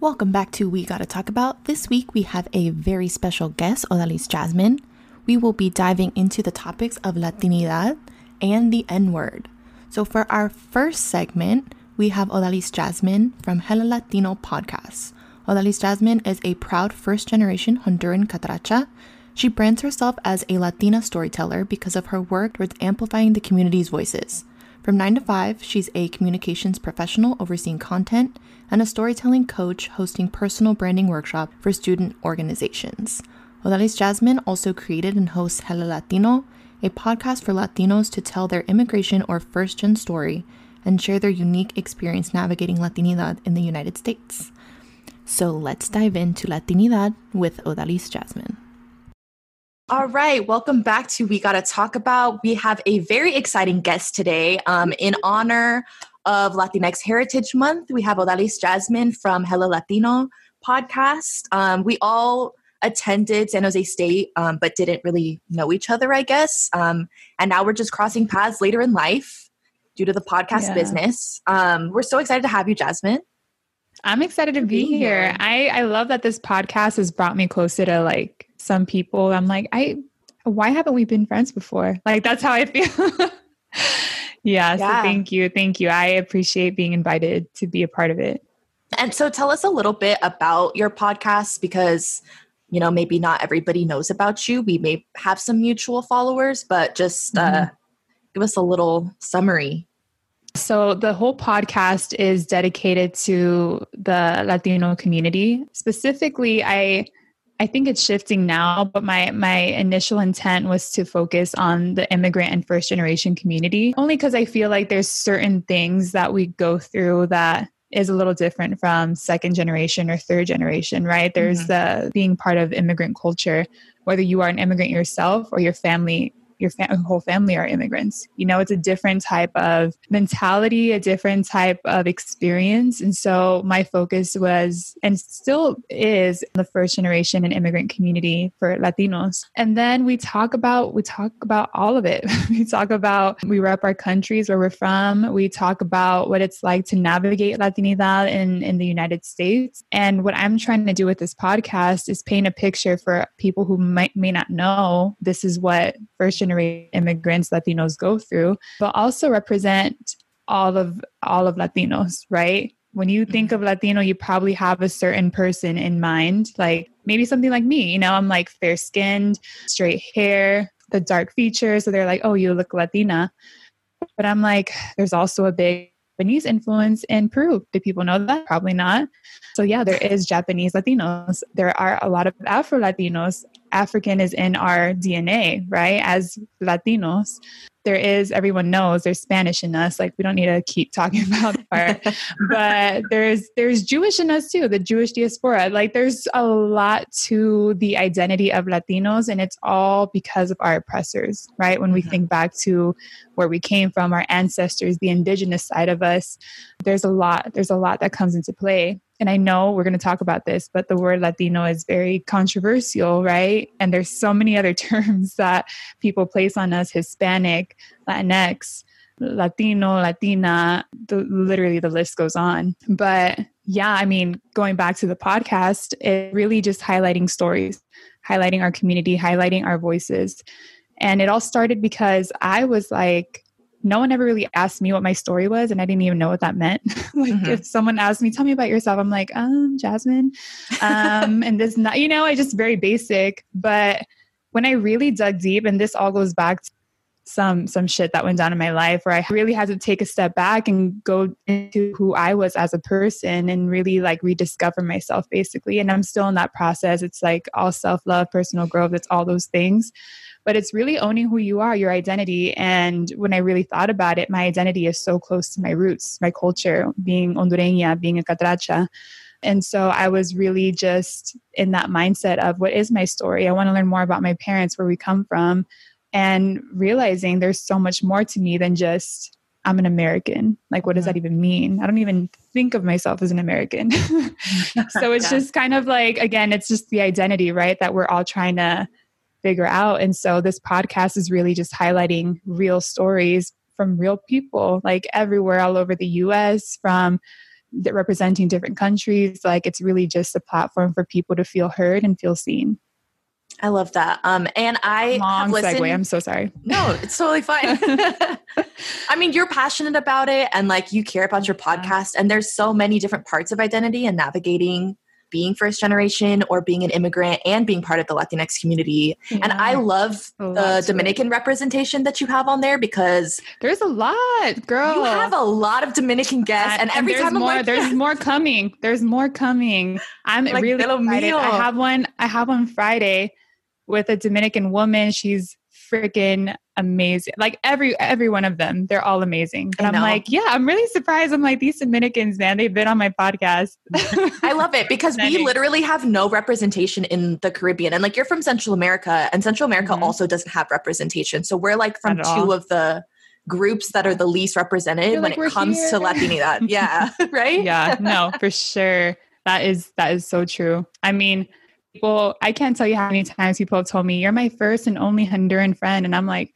Welcome back to We Gotta Talk About. This week we have a very special guest, Odalis Jasmine. We will be diving into the topics of Latinidad and the N-word. So for our first segment, we have Odalis Jasmine from Hello Latino podcast. Odalis Jasmine is a proud first-generation Honduran Catracha. She brands herself as a Latina storyteller because of her work with amplifying the community's voices. From 9 to 5, she's a communications professional overseeing content and a storytelling coach hosting personal branding workshop for student organizations. Odalis Jasmine also created and hosts Hello Latino, a podcast for Latinos to tell their immigration or first-gen story and share their unique experience navigating Latinidad in the United States. So let's dive into Latinidad with Odalis Jasmine. All right, welcome back to We Gotta Talk About. We have a very exciting guest today. In honor of Latinx Heritage Month, we have Odalis Jasmine from Hello Latino podcast. We all attended San Jose State, but didn't really know each other, I guess. And now we're just crossing paths later in life due to the podcast business. We're so excited to have you, Jasmine. I'm excited to be here. I love that this podcast has brought me closer to like some people. I'm like, why haven't we been friends before? Like, that's how I feel. So thank you. Thank you. I appreciate being invited to be a part of it. And so tell us a little bit about your podcast because, you know, maybe not everybody knows about you. We may have some mutual followers, but just give us a little summary. So the whole podcast is dedicated to the Latino community. Specifically, I think it's shifting now, but my initial intent was to focus on the immigrant and first generation community, only because I feel like there's certain things that we go through that is a little different from second generation or third generation, right? There's the being part of immigrant culture, whether you are an immigrant yourself or your family, whole family are immigrants. You know, it's a different type of mentality, a different type of experience. And so my focus was, and still is, the first generation and immigrant community for Latinos. And then we talk about all of it. We rep our countries where we're from. We talk about what it's like to navigate Latinidad in the United States. And what I'm trying to do with this podcast is paint a picture for people who may not know this is what first generation immigrants, Latinos go through, but also represent all of Latinos, right? When you think of Latino, you probably have a certain person in mind, like maybe something like me, you know, I'm like fair skinned, straight hair, the dark features. So they're like, oh, you look Latina. But I'm like, there's also a big Japanese influence in Peru. Do people know that? Probably not. So yeah, there is Japanese Latinos. There are a lot of Afro-Latinos. African is in our DNA, right? As Latinos, everyone knows there's Spanish in us. Like, we don't need to keep talking about that part, but there's Jewish in us too, the Jewish diaspora. Like, there's a lot to the identity of Latinos, and it's all because of our oppressors, right? When we think back to where we came from, our ancestors, the indigenous side of us, there's a lot that comes into play. And I know we're going to talk about this, but the word Latino is very controversial, right? And there's so many other terms that people place on us: Hispanic, Latinx, Latino, Latina, literally the list goes on. But yeah, I mean, going back to the podcast, it really just highlighting stories, highlighting our community, highlighting our voices. And it all started because I was like, no one ever really asked me what my story was, and I didn't even know what that meant. Like, if someone asked me, tell me about yourself, I'm like, Jasmine. And this, not, you know, I just very basic. But when I really dug deep, and this all goes back to some shit that went down in my life where I really had to take a step back and go into who I was as a person and really like rediscover myself basically. And I'm still in that process. It's like all self-love, personal growth. It's all those things. But it's really owning who you are, your identity. And when I really thought about it, my identity is so close to my roots, my culture, being Hondureña, being a Catracha. And so I was really just in that mindset of, what is my story? I want to learn more about my parents, where we come from, and realizing there's so much more to me than just, I'm an American. Like, what does that even mean? I don't even think of myself as an American. So it's just kind of like, again, it's just the identity, right? That we're all trying to figure out. And so this podcast is really just highlighting real stories from real people, like everywhere, all over the US, from representing different countries. Like, it's really just a platform for people to feel heard and feel seen. I love that. And I long segue. I'm so sorry. No, it's totally fine. I mean, you're passionate about it, and like you care about your podcast, and there's so many different parts of identity and navigating being first generation or being an immigrant and being part of the Latinx community. Yeah. And I love the Dominican representation that you have on there, because there's a lot, girl. You have a lot of Dominican guests, and every time I'm more, like, there's more coming. There's more coming. I'm like really excited. Meal. I have one Friday with a Dominican woman. She's freaking amazing. Like every one of them, they're all amazing. And I'm like, yeah, I'm really surprised. I'm like, these Dominicans, man, they've been on my podcast. I love it, because we literally have no representation in the Caribbean. And like, you're from Central America, and Central America also doesn't have representation. So we're like from two of the groups that are the least represented when it comes to Latinidad. Yeah. Right. Yeah. No, for sure. That is so true. I mean, people, I can't tell you how many times people have told me, you're my first and only Honduran friend. And I'm like,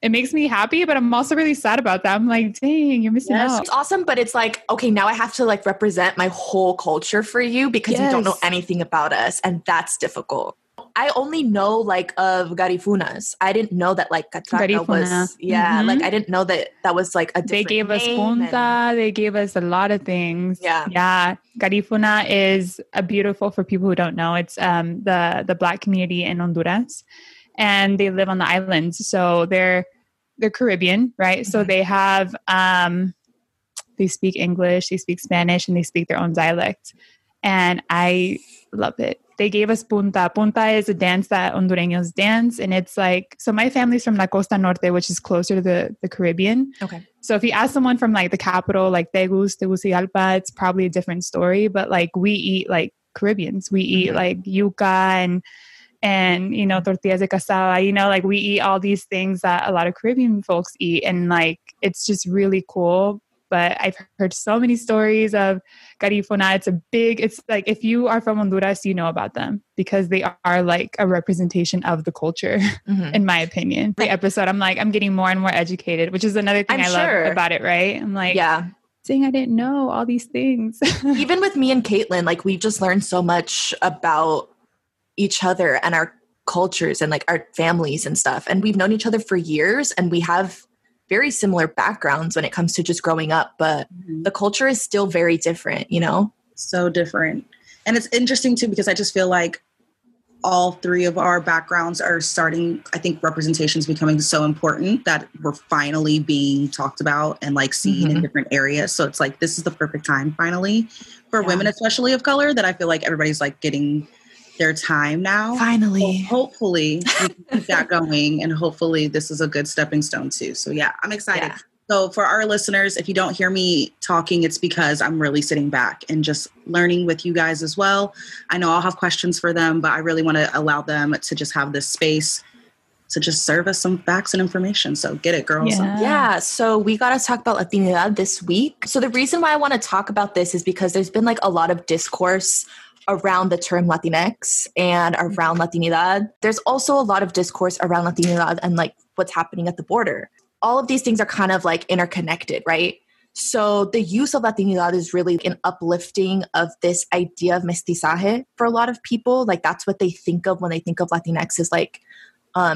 it makes me happy, but I'm also really sad about that. I'm like, dang, you're missing out. It's awesome, but it's like, okay, now I have to like represent my whole culture for you, because you don't know anything about us. And that's difficult. I only know like of Garifunas. I didn't know that like Catracha was, like I didn't know that was like a different name. They gave us punta, they gave us a lot of things. Yeah. Yeah. Garifuna is a beautiful, for people who don't know, it's the Black community in Honduras, and they live on the islands. So they're Caribbean, right? Mm-hmm. So they have, they speak English, they speak Spanish, and they speak their own dialect. And I love it. They gave us punta. Punta is a dance that Hondureños dance. And it's like, so my family's from La Costa Norte, which is closer to the Caribbean. Okay. So if you ask someone from like the capital, like Tegucigalpa, it's probably a different story. But like we eat like Caribbeans. We eat like yuca and, you know, tortillas de cassava, you know, like we eat all these things that a lot of Caribbean folks eat. And like, it's just really cool. But I've heard so many stories of Garifuna. It's like, if you are from Honduras, you know about them, because they are like a representation of the culture, in my opinion. The episode, I'm like, I'm getting more and more educated, which is another thing I love about it, right? I'm like, saying I didn't know all these things. Even with me and Caitlin, like we've just learned so much about each other and our cultures and like our families and stuff. And we've known each other for years, and we have very similar backgrounds when it comes to just growing up, but the culture is still very different, you know? So different. And it's interesting too, because I just feel like all three of our backgrounds are starting, I think representation is becoming so important that we're finally being talked about and like seen in different areas. So it's like, this is the perfect time finally for women, especially of color, that I feel like everybody's like getting their time now. Finally. So hopefully we can keep that going, and hopefully this is a good stepping stone too. So yeah, I'm excited. Yeah. So for our listeners, if you don't hear me talking, it's because I'm really sitting back and just learning with you guys as well. I know I'll have questions for them, but I really want to allow them to just have this space to just serve us some facts and information. So get it, girls. Yeah. So we got to talk about Latinidad this week. So the reason why I want to talk about this is because there's been like a lot of discourse around the term Latinx and around Latinidad. There's also a lot of discourse around Latinidad and like what's happening at the border. All of these things are kind of like interconnected, right? So the use of Latinidad is really an uplifting of this idea of mestizaje for a lot of people. Like that's what they think of when they think of Latinx, is like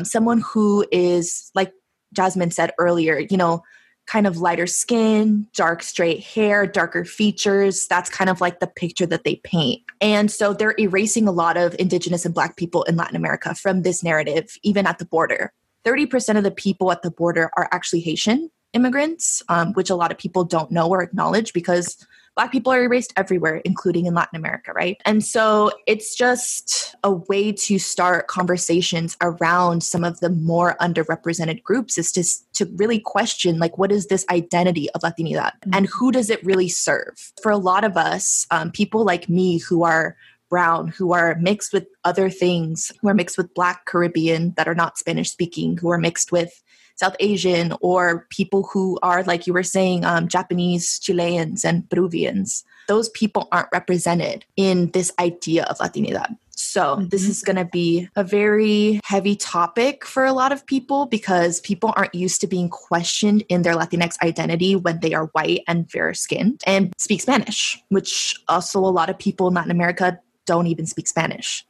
someone who is, like Jasmine said earlier, you know, kind of lighter skin, dark straight hair, darker features. That's kind of like the picture that they paint. And so they're erasing a lot of Indigenous and Black people in Latin America from this narrative, even at the border. 30% of the people at the border are actually Haitian immigrants, which a lot of people don't know or acknowledge, because Black people are erased everywhere, including in Latin America, right? And so it's just a way to start conversations around some of the more underrepresented groups, is to really question, like, what is this identity of Latinidad and who does it really serve? For a lot of us, people like me who are brown, who are mixed with other things, who are mixed with Black Caribbean that are not Spanish speaking, who are mixed with South Asian, or people who are, like you were saying, Japanese, Chileans, and Peruvians. Those people aren't represented in this idea of Latinidad. So this is going to be a very heavy topic for a lot of people because people aren't used to being questioned in their Latinx identity when they are white and fair skinned and speak Spanish, which also a lot of people in Latin America don't even speak Spanish.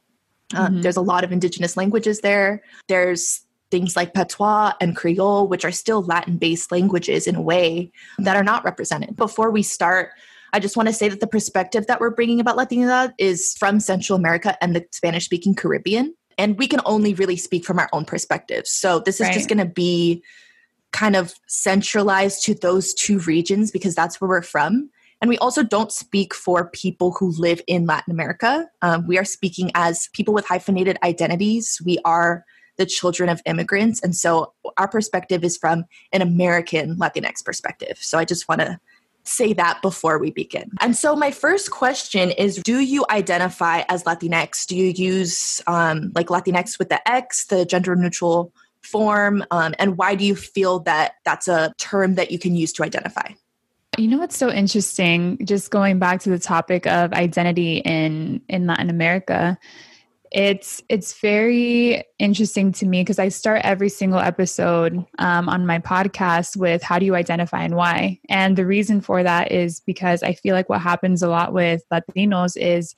There's a lot of indigenous languages there. There's things like Patois and Creole, which are still Latin-based languages in a way that are not represented. Before we start, I just want to say that the perspective that we're bringing about Latinidad is from Central America and the Spanish-speaking Caribbean. And we can only really speak from our own perspectives. So this is just going to be kind of centralized to those two regions because that's where we're from. And we also don't speak for people who live in Latin America. We are speaking as people with hyphenated identities. We are the children of immigrants. And so our perspective is from an American Latinx perspective. So I just want to say that before we begin. And so my first question is, do you identify as Latinx? Do you use like Latinx with the X, the gender neutral form? And why do you feel that that's a term that you can use to identify? You know what's so interesting, just going back to the topic of identity in Latin America, it's very interesting to me because I start every single episode on my podcast with how do you identify and why? And the reason for that is because I feel like what happens a lot with Latinos is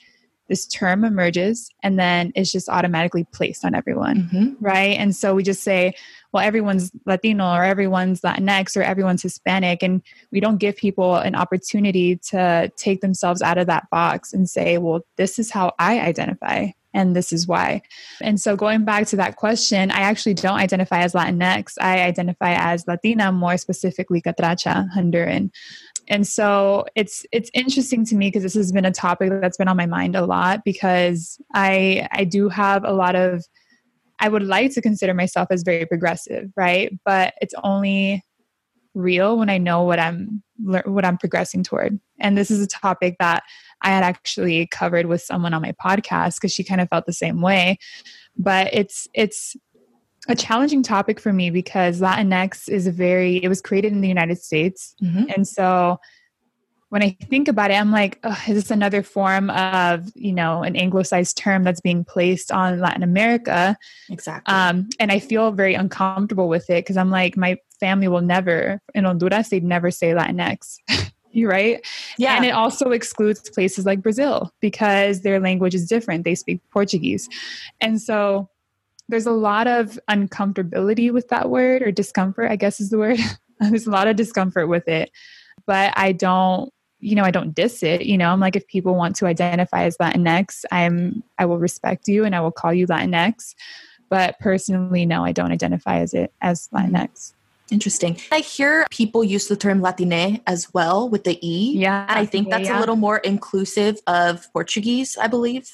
this term emerges and then it's just automatically placed on everyone, right? And so we just say, well, everyone's Latino or everyone's Latinx or everyone's Hispanic. And we don't give people an opportunity to take themselves out of that box and say, well, this is how I identify and this is why. And so going back to that question, I actually don't identify as Latinx. I identify as Latina, more specifically Catracha, Honduran. And so it's interesting to me because this has been a topic that's been on my mind a lot because I do have a lot of, I would like to consider myself as very progressive, right? But it's only real when I know what I'm progressing toward. And this is a topic that I had actually covered with someone on my podcast because she kind of felt the same way. But it's a challenging topic for me because Latinx is it was created in the United States. And so when I think about it, I'm like, oh, is this another form of, you know, an anglicized term that's being placed on Latin America? Exactly. And I feel very uncomfortable with it because I'm like, my family will never, in Honduras, they'd never say Latinx. You're right. Yeah. And it also excludes places like Brazil because their language is different. They speak Portuguese. And so there's a lot of uncomfortability with that word, or discomfort, I guess is the word. There's a lot of discomfort with it, but I don't diss it. You know, I'm like, if people want to identify as Latinx, I will respect you and I will call you Latinx, but personally, no, I don't identify as Latinx. Interesting. I hear people use the term Latine as well with the E. Yeah. And I think that's a little more inclusive of Portuguese, I believe.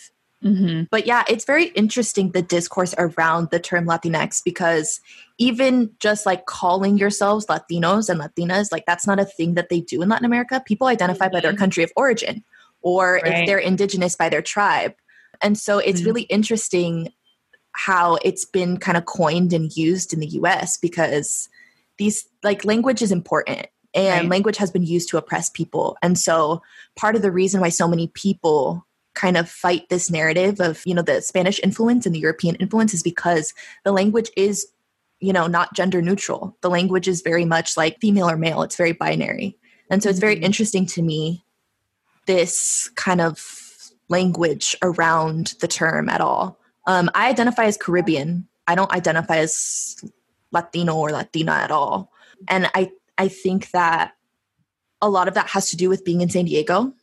But yeah, it's very interesting, the discourse around the term Latinx, because even just like calling yourselves Latinos and Latinas, like that's not a thing that they do in Latin America. People identify by their country of origin, or if they're indigenous, by their tribe. And so it's really interesting how it's been kind of coined and used in the US because these, like, language is important and language has been used to oppress people. And so part of the reason why so many people kind of fight this narrative of, you know, the Spanish influence and the European influence is because the language is, you know, not gender neutral. The language is very much like female or male. It's very binary. And so it's very interesting to me, this kind of language around the term at all. I identify as Caribbean. I don't identify as Latino or Latina at all. And I think that a lot of that has to do with being in San Diego.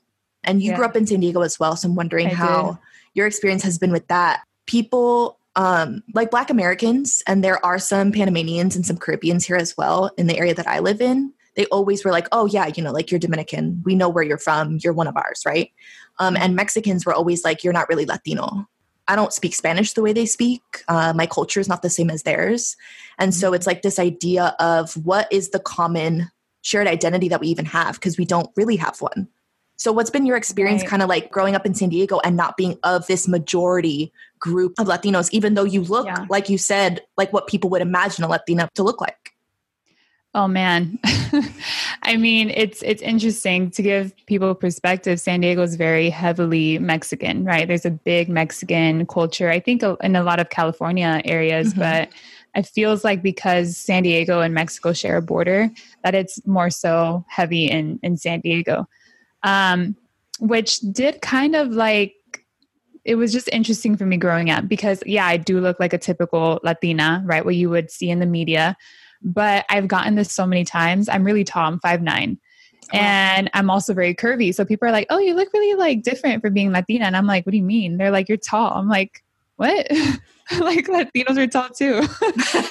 And you grew up in San Diego as well. So I'm wondering how your experience has been with that. People like Black Americans, and there are some Panamanians and some Caribbeans here as well in the area that I live in. They always were like, oh yeah, you know, like you're Dominican. We know where you're from. You're one of ours, right? And Mexicans were always like, you're not really Latino. I don't speak Spanish the way they speak. My culture is not the same as theirs. And so it's like this idea of what is the common shared identity that we even have, because we don't really have one. So what's been your experience kind of like growing up in San Diego and not being of this majority group of Latinos, even though you look, like you said, like what people would imagine a Latina to look like? Oh man. I mean, it's interesting to give people perspective. San Diego is very heavily Mexican, right? There's a big Mexican culture, I think, in a lot of California areas, mm-hmm. but it feels like because San Diego and Mexico share a border, that it's more so heavy in San Diego, which did kind of like, it was just interesting for me growing up because, yeah, I do look like a typical Latina, right? What you would see in the media. But I've gotten this so many times. I'm really tall. I'm 5'9". Oh. And I'm also very curvy. So people are like, oh, you look really like different for being Latina. And I'm like, what do you mean? They're like, you're tall. I'm like, what? Like Latinos are tall too.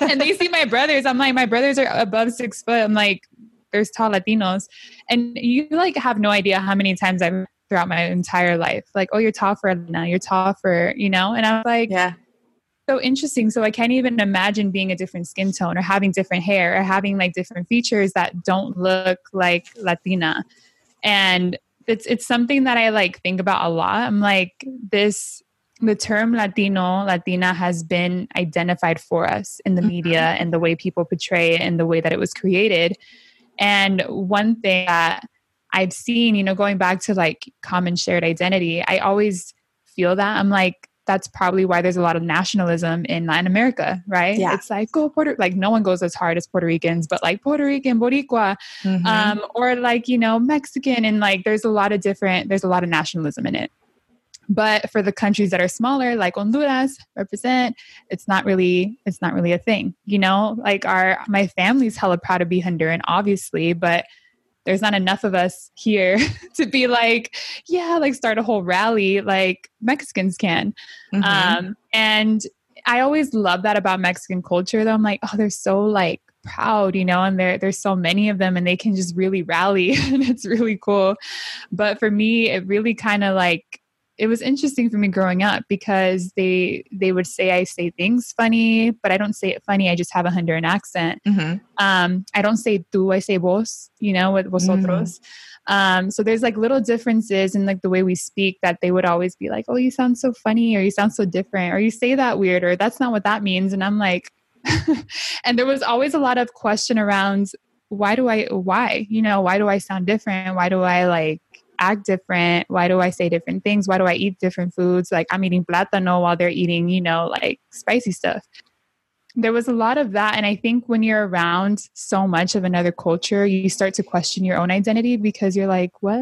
And they see my brothers. I'm like, my brothers are above 6 foot. I'm like, there's tall Latinos. And you like have no idea how many times I've throughout my entire life. Like, oh, you're tall for Latina. You're tall for, you know? And I was like, yeah. So interesting. So I can't even imagine being a different skin tone or having different hair or having like different features that don't look like Latina. And it's something that I like think about a lot. I'm like, the term Latino, Latina has been identified for us in the media and the way people portray it and the way that it was created. And one thing that I've seen, you know, going back to like common shared identity, I always feel that I'm like, that's probably why there's a lot of nationalism in Latin America, right? Yeah. It's like, go Puerto, like no one goes as hard as Puerto Ricans, but like Puerto Rican, Boricua, or like, you know, Mexican. And like, there's a lot of nationalism in it. But for the countries that are smaller, like Honduras, represent, it's not really a thing, you know, like my family's hella proud to be Honduran, obviously, but there's not enough of us here to be like, yeah, like start a whole rally like Mexicans can. And I always love that about Mexican culture though. I'm like, oh, they're so like proud, you know, and there's so many of them and they can just really rally and it's really cool. But for me, it really kind of like, it was interesting for me growing up because they would say I say things funny, but I don't say it funny. I just have a Honduran accent. I don't say tú, I say vos, you know, with vosotros. So there's like little differences in like the way we speak that they would always be like, oh, you sound so funny or you sound so different or you say that weird or that's not what that means. And I'm like, and there was always a lot of question around why do I sound different? Why do I like act different? Why do I say different things? Why do I eat different foods? Like I'm eating plátano while they're eating, you know, like spicy stuff. There was a lot of that. And I think when you're around so much of another culture, you start to question your own identity because you're like, what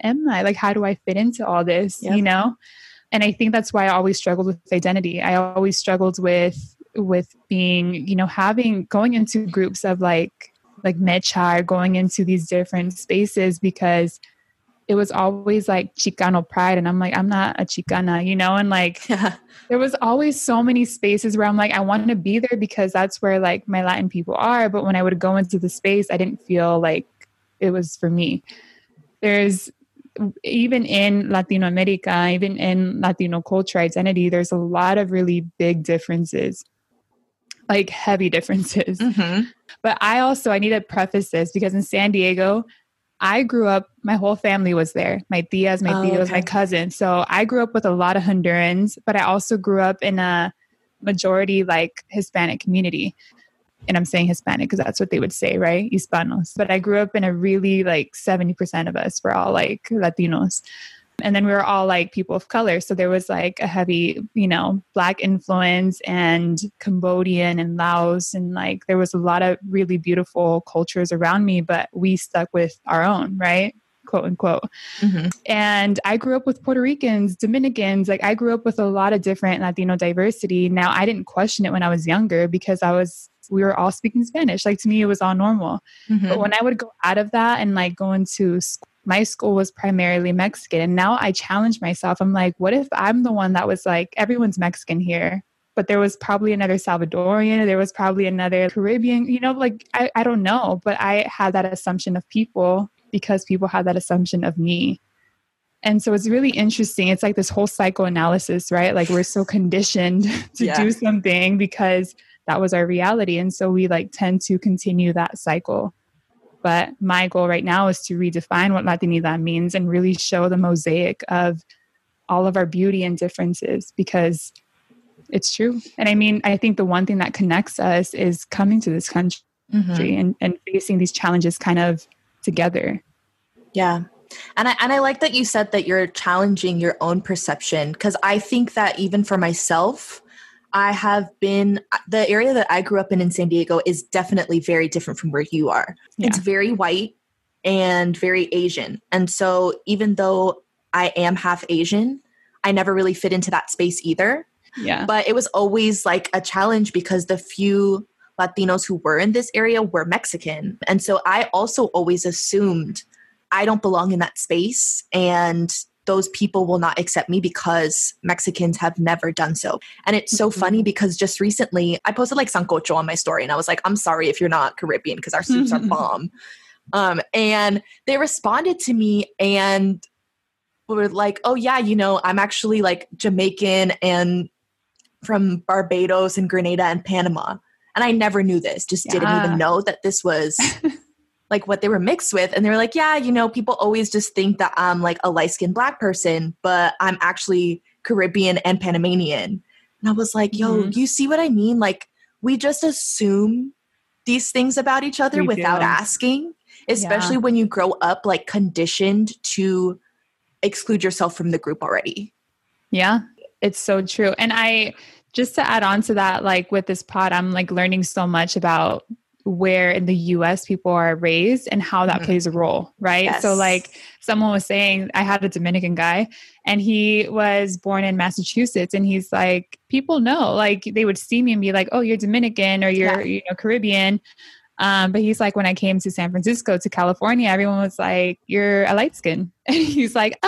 am I? Like, how do I fit into all this? Yep. You know? And I think that's why I always struggled with identity. I always struggled with being, you know, going into groups of like mecha, or going into these different spaces because it was always like Chicano pride. And I'm like, I'm not a Chicana, you know? And like, there was always so many spaces where I'm like, I want to be there because that's where like my Latin people are. But when I would go into the space, I didn't feel like it was for me. There's even in Latino America, even in Latino culture identity, there's a lot of really big differences, like heavy differences. But I need to preface this because in San Diego, I grew up, my whole family was there. My tías, my tíos, my cousin. So I grew up with a lot of Hondurans, but I also grew up in a majority like Hispanic community. And I'm saying Hispanic because that's what they would say, right? Hispanos. But I grew up in a really like 70% of us were all like Latinos. And then we were all like people of color. So there was like a heavy, you know, Black influence and Cambodian and Laos. And like there was a lot of really beautiful cultures around me, but we stuck with our own, right? Quote unquote. And I grew up with Puerto Ricans, Dominicans. Like I grew up with a lot of different Latino diversity. Now I didn't question it when I was younger because we were all speaking Spanish. Like to me, it was all normal. But when I would go out of that and like go into school, my school was primarily Mexican. And now I challenge myself. I'm like, what if I'm the one that was like, everyone's Mexican here, but there was probably another Salvadorian. There was probably another Caribbean, you know, like, I don't know. But I had that assumption of people because people had that assumption of me. And so it's really interesting. It's like this whole psychoanalysis, right? Like we're so conditioned to do something because that was our reality. And so we like tend to continue that cycle. But my goal right now is to redefine what Latinidad means and really show the mosaic of all of our beauty and differences because it's true. And I mean, I think the one thing that connects us is coming to this country country and facing these challenges kind of together. Yeah. And I like that you said that you're challenging your own perception, because I think that even for myself, I have been, the area that I grew up in San Diego is definitely very different from where you are. Yeah. It's very white and very Asian. And so even though I am half Asian, I never really fit into that space either. Yeah. But it was always like a challenge because the few Latinos who were in this area were Mexican. And so I also always assumed I don't belong in that space and those people will not accept me because Mexicans have never done so. And it's so funny because just recently I posted like sancocho on my story and I was like, I'm sorry if you're not Caribbean because our soups are bomb. And they responded to me and were like, oh yeah, you know, I'm actually like Jamaican and from Barbados and Grenada and Panama. And I never knew this, just didn't even know that this was like what they were mixed with. And they were like, yeah, you know, people always just think that I'm like a light-skinned Black person, but I'm actually Caribbean and Panamanian. And I was like, yo, you see what I mean? Like we just assume these things about each other without asking, especially when you grow up like conditioned to exclude yourself from the group already. Yeah, it's so true. And I, just to add on to that, like with this pod, I'm like learning so much about where in the US people are raised and how that plays a role, right? Yes. So like someone was saying, I had a Dominican guy and he was born in Massachusetts and he's like, people know, like they would see me and be like, oh, you're Dominican or you're you know, Caribbean. But he's like, when I came to San Francisco, to California, everyone was like, you're a light skin. And he's like,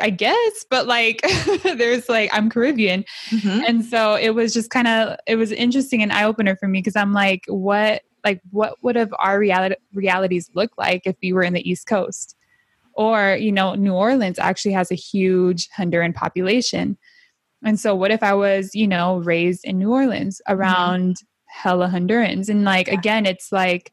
I guess, but like, there's like, I'm Caribbean. And so it was just kind of, it was interesting and eye-opener for me because I'm like, what would have our realities look like if we were in the East Coast? Or, you know, New Orleans actually has a huge Honduran population. And so what if I was, you know, raised in New Orleans around hella Hondurans? And like, again, it's like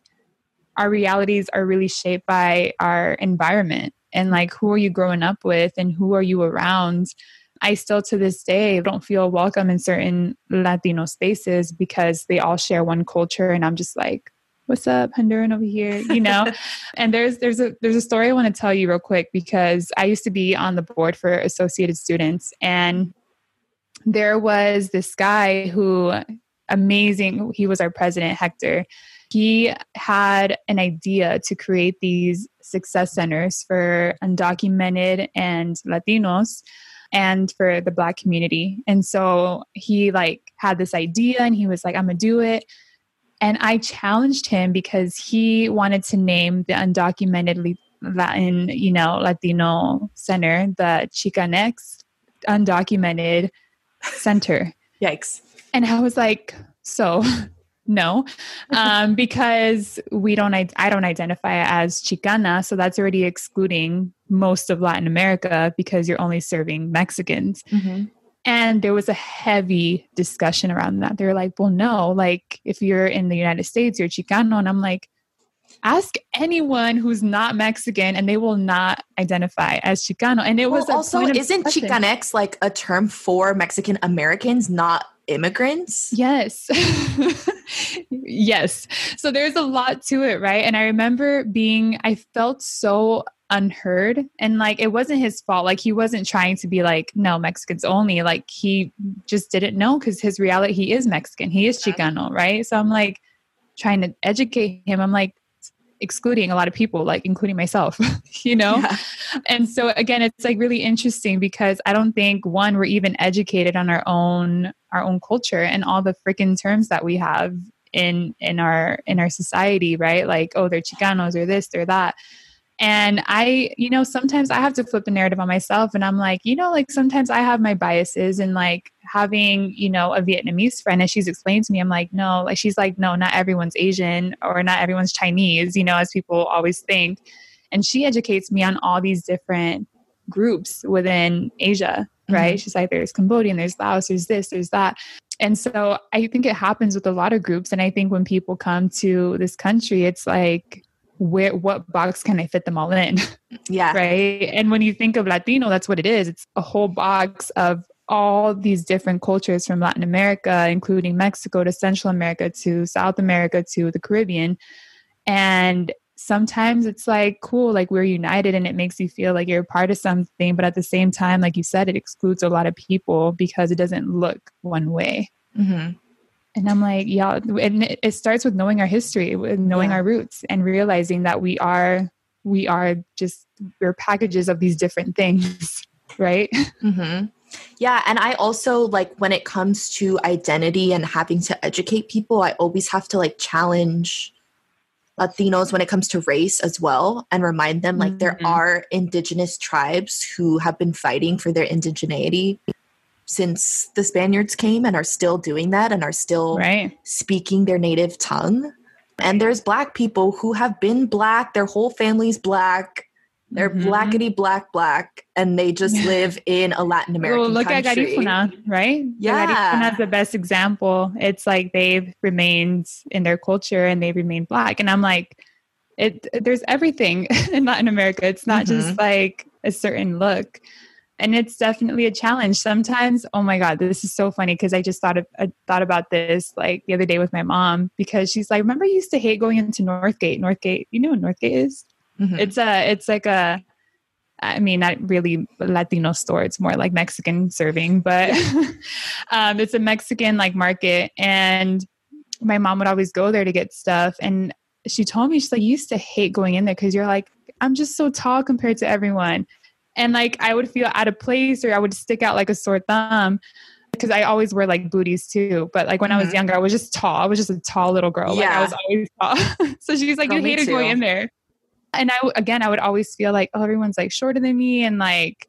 our realities are really shaped by our environment. And like, who are you growing up with and who are you around? I still to this day don't feel welcome in certain Latino spaces because they all share one culture. And I'm just like, what's up, Honduran over here, you know? And there's a story I want to tell you real quick because I used to be on the board for Associated Students. And there was this guy who, amazing, he was our president, Hector. He had an idea to create these success centers for undocumented and Latinos and for the Black community. And so he like had this idea and he was like, I'm going to do it. And I challenged him because he wanted to name the undocumented Latin, you know, Latino center, the Chicanx Undocumented Center. Yikes. And I was like, so no, because I don't identify as Chicana. So that's already excluding most of Latin America because you're only serving Mexicans. And there was a heavy discussion around that. They were like, well, no, like if you're in the United States, you're Chicano. And I'm like, ask anyone who's not Mexican and they will not identify as Chicano. And it was also, isn't Chicanx like a term for Mexican Americans, not immigrants? Yes. Yes. So there's a lot to it, right? And I remember I felt so unheard and like, it wasn't his fault. Like he wasn't trying to be like, no, Mexicans only. Like he just didn't know because his reality, he is Mexican. He is Chicano, right? So I'm like trying to educate him. I'm like excluding a lot of people, like including myself, you know? Yeah. And so again, it's like really interesting because I don't think we're even educated on our own culture and all the freaking terms that we have in our society, right? Like, oh, they're Chicanos or this, they're that. And I, you know, sometimes I have to flip the narrative on myself and I'm like, you know, like sometimes I have my biases and like having, you know, a Vietnamese friend and she's explained to me, I'm like, no, like she's like, no, not everyone's Asian or not everyone's Chinese, you know, as people always think. And she educates me on all these different groups within Asia, right? She's like, there's Cambodian, there's Laos, there's this, there's that. And so I think it happens with a lot of groups. And I think when people come to this country, it's like, where, what box can I fit them all in? Yeah. Right. And when you think of Latino, that's what it is. It's a whole box of all these different cultures from Latin America, including Mexico to Central America to South America to the Caribbean. And sometimes it's like, cool, like we're united and it makes you feel like you're a part of something. But at the same time, like you said, it excludes a lot of people because it doesn't look one way. Mm-hmm. And I'm like, yeah, and it starts with knowing our history, with knowing our roots and realizing that we're packages of these different things. Right. Mm-hmm. Yeah. And I also like when it comes to identity and having to educate people, I always have to like challenge Latinos when it comes to race as well and remind them like there are indigenous tribes who have been fighting for their indigeneity since the Spaniards came and are still doing that and are still speaking their native tongue. And there's Black people who have been Black, their whole family's Black, they're blackety Black, and they just live in a Latin American country. Look at Garifuna, right? Yeah. Garifuna's the best example. It's like they've remained in their culture and they remain Black. And I'm like, there's everything in Latin America. It's not just like a certain look. And it's definitely a challenge sometimes. Oh my God, this is so funny because I just thought about this like the other day with my mom because she's like, remember you used to hate going into Northgate. Northgate, you know what Northgate is? Mm-hmm. It's like a, I mean, not really Latino store. It's more like Mexican serving, but it's a Mexican like market. And my mom would always go there to get stuff. And she told me, she's like, you used to hate going in there because you're like, I'm just so tall compared to everyone. And like, I would feel out of place or I would stick out like a sore thumb because I always wear like booties too. But like when I was younger, I was just tall. I was just a tall little girl. Yeah. Like I was always tall. So she's like, you hated going in there. And I would always feel like, oh, everyone's like shorter than me. And like,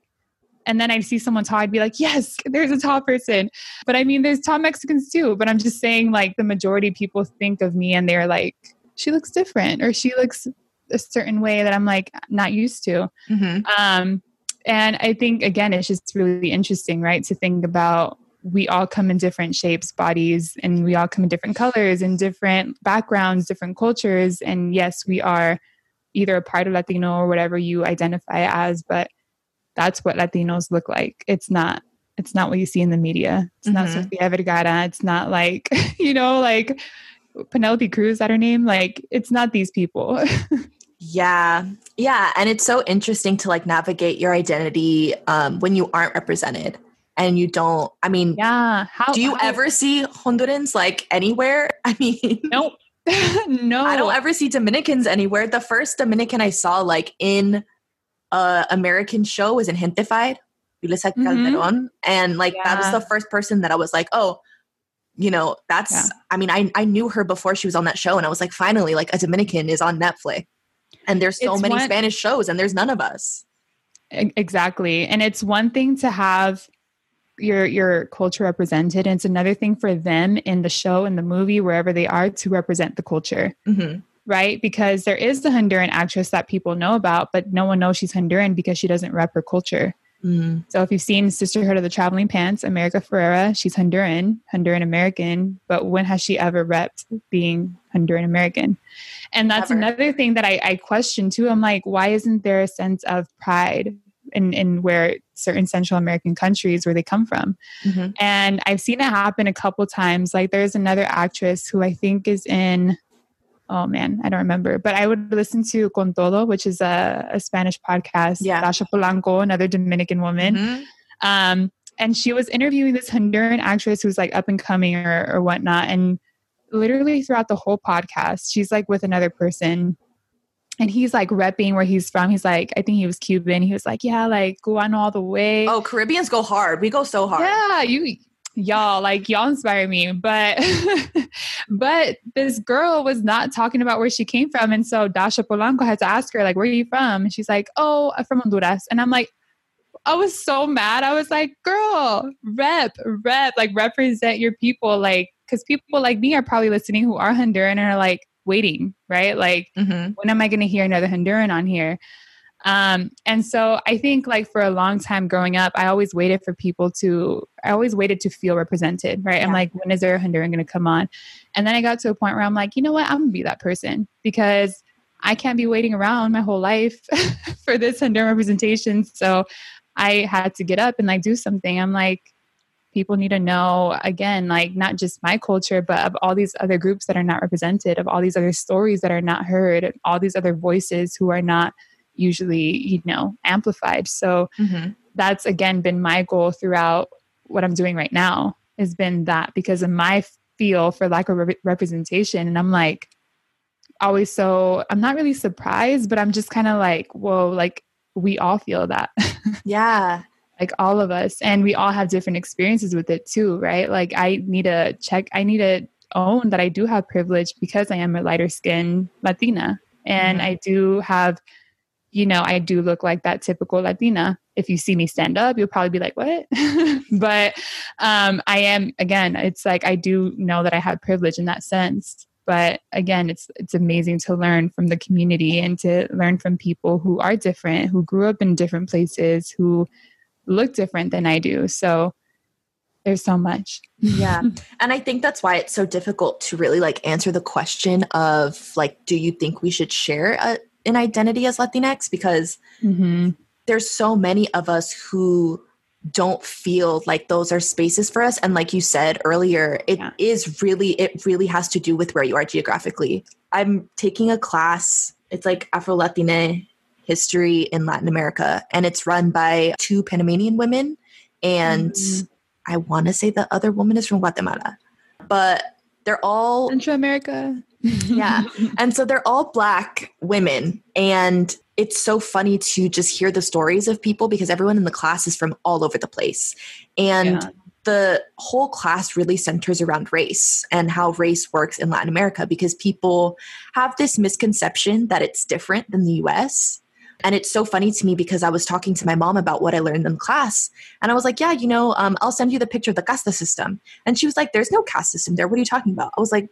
and then I'd see someone tall, I'd be like, yes, there's a tall person. But I mean, there's tall Mexicans too. But I'm just saying like the majority of people think of me and they're like, she looks different or she looks a certain way that I'm like not used to. Mm-hmm. And I think, again, it's just really interesting, right? To think about we all come in different shapes, bodies, and we all come in different colors and different backgrounds, different cultures. And yes, we are either a part of Latino or whatever you identify as, but that's what Latinos look like. It's not what you see in the media. It's not Sofia Vergara. It's not like, you know, like Penelope Cruz, is that her name? Like, it's not these people. Yeah. Yeah. And it's so interesting to like navigate your identity when you aren't represented and you don't, I mean, yeah. Do you ever see Hondurans like anywhere? I mean, nope. No, I don't ever see Dominicans anywhere. The first Dominican I saw like in American show was in Gentified, Yulisa Calderon. And like, that was the first person that I was like, oh, you know, that's, I mean, I knew her before she was on that show. And I was like, finally, like a Dominican is on Netflix. And there's so many Spanish shows and there's none of us. Exactly. And it's one thing to have your culture represented. And it's another thing for them in the show, in the movie, wherever they are to represent the culture, right? Because there is the Honduran actress that people know about, but no one knows she's Honduran because she doesn't rep her culture. Mm. So if you've seen Sisterhood of the Traveling Pants, America Ferrera, she's Honduran American, but when has she ever repped being Honduran American? And that's another thing that I question too. I'm like, why isn't there a sense of pride in where certain Central American countries where they come from? And I've seen it happen a couple times. Like there's another actress who I think is in, oh man, I don't remember, but I would listen to Con Todo, which is a Spanish podcast, Dasha Polanco, another Dominican woman. And she was interviewing this Honduran actress who's like up and coming or whatnot. And literally throughout the whole podcast, she's like with another person and he's like repping where he's from. He's like, I think he was Cuban. He was like, yeah, like Guano all the way. Oh, Caribbeans go hard. We go so hard. Yeah. Y'all like y'all inspire me, but but this girl was not talking about where she came from. And so Dasha Polanco had to ask her like, where are you from? And she's like, oh, I'm from Honduras. And I'm like, I was so mad. I was like, girl, rep, like represent your people. Like, because people like me are probably listening who are Honduran and are like waiting, right? Like, when am I going to hear another Honduran on here? And so I think like for a long time growing up, I always waited to feel represented, right? Yeah. I'm like, when is there a Honduran going to come on? And then I got to a point where I'm like, you know what? I'm going to be that person because I can't be waiting around my whole life for this Honduran representation. So I had to get up and like do something. I'm like, people need to know, again, like not just my culture, but of all these other groups that are not represented, of all these other stories that are not heard, and all these other voices who are not usually, you know, amplified. So that's, again, been my goal throughout what I'm doing right now, has been that, because of my feel for lack of representation. And I'm like, always, so I'm not really surprised, but I'm just kind of like, whoa, like we all feel that. Yeah. Like all of us, and we all have different experiences with it too, right? Like I need to check, I need to own that I do have privilege because I am a lighter skinned Latina, and I do have, you know, I do look like that typical Latina. If you see me stand up, you'll probably be like, what? But I am, again, it's like, I do know that I have privilege in that sense. But again, it's amazing to learn from the community and to learn from people who are different, who grew up in different places, who look different than I do. So there's so much. Yeah. And I think that's why it's so difficult to really like answer the question of like, do you think we should share an identity as Latinx? Because there's so many of us who don't feel like those are spaces for us. And like you said earlier, it really has to do with where you are geographically. I'm taking a class. It's like Afro-Latina history in Latin America. And it's run by two Panamanian women. And I want to say the other woman is from Guatemala, but they're all Central America. Yeah. And so they're all Black women. And it's so funny to just hear the stories of people, because everyone in the class is from all over the place. And the whole class really centers around race and how race works in Latin America, because people have this misconception that it's different than the US. And it's so funny to me, because I was talking to my mom about what I learned in class. And I was like, yeah, you know, I'll send you the picture of the casta system. And she was like, there's no caste system there. What are you talking about? I was like,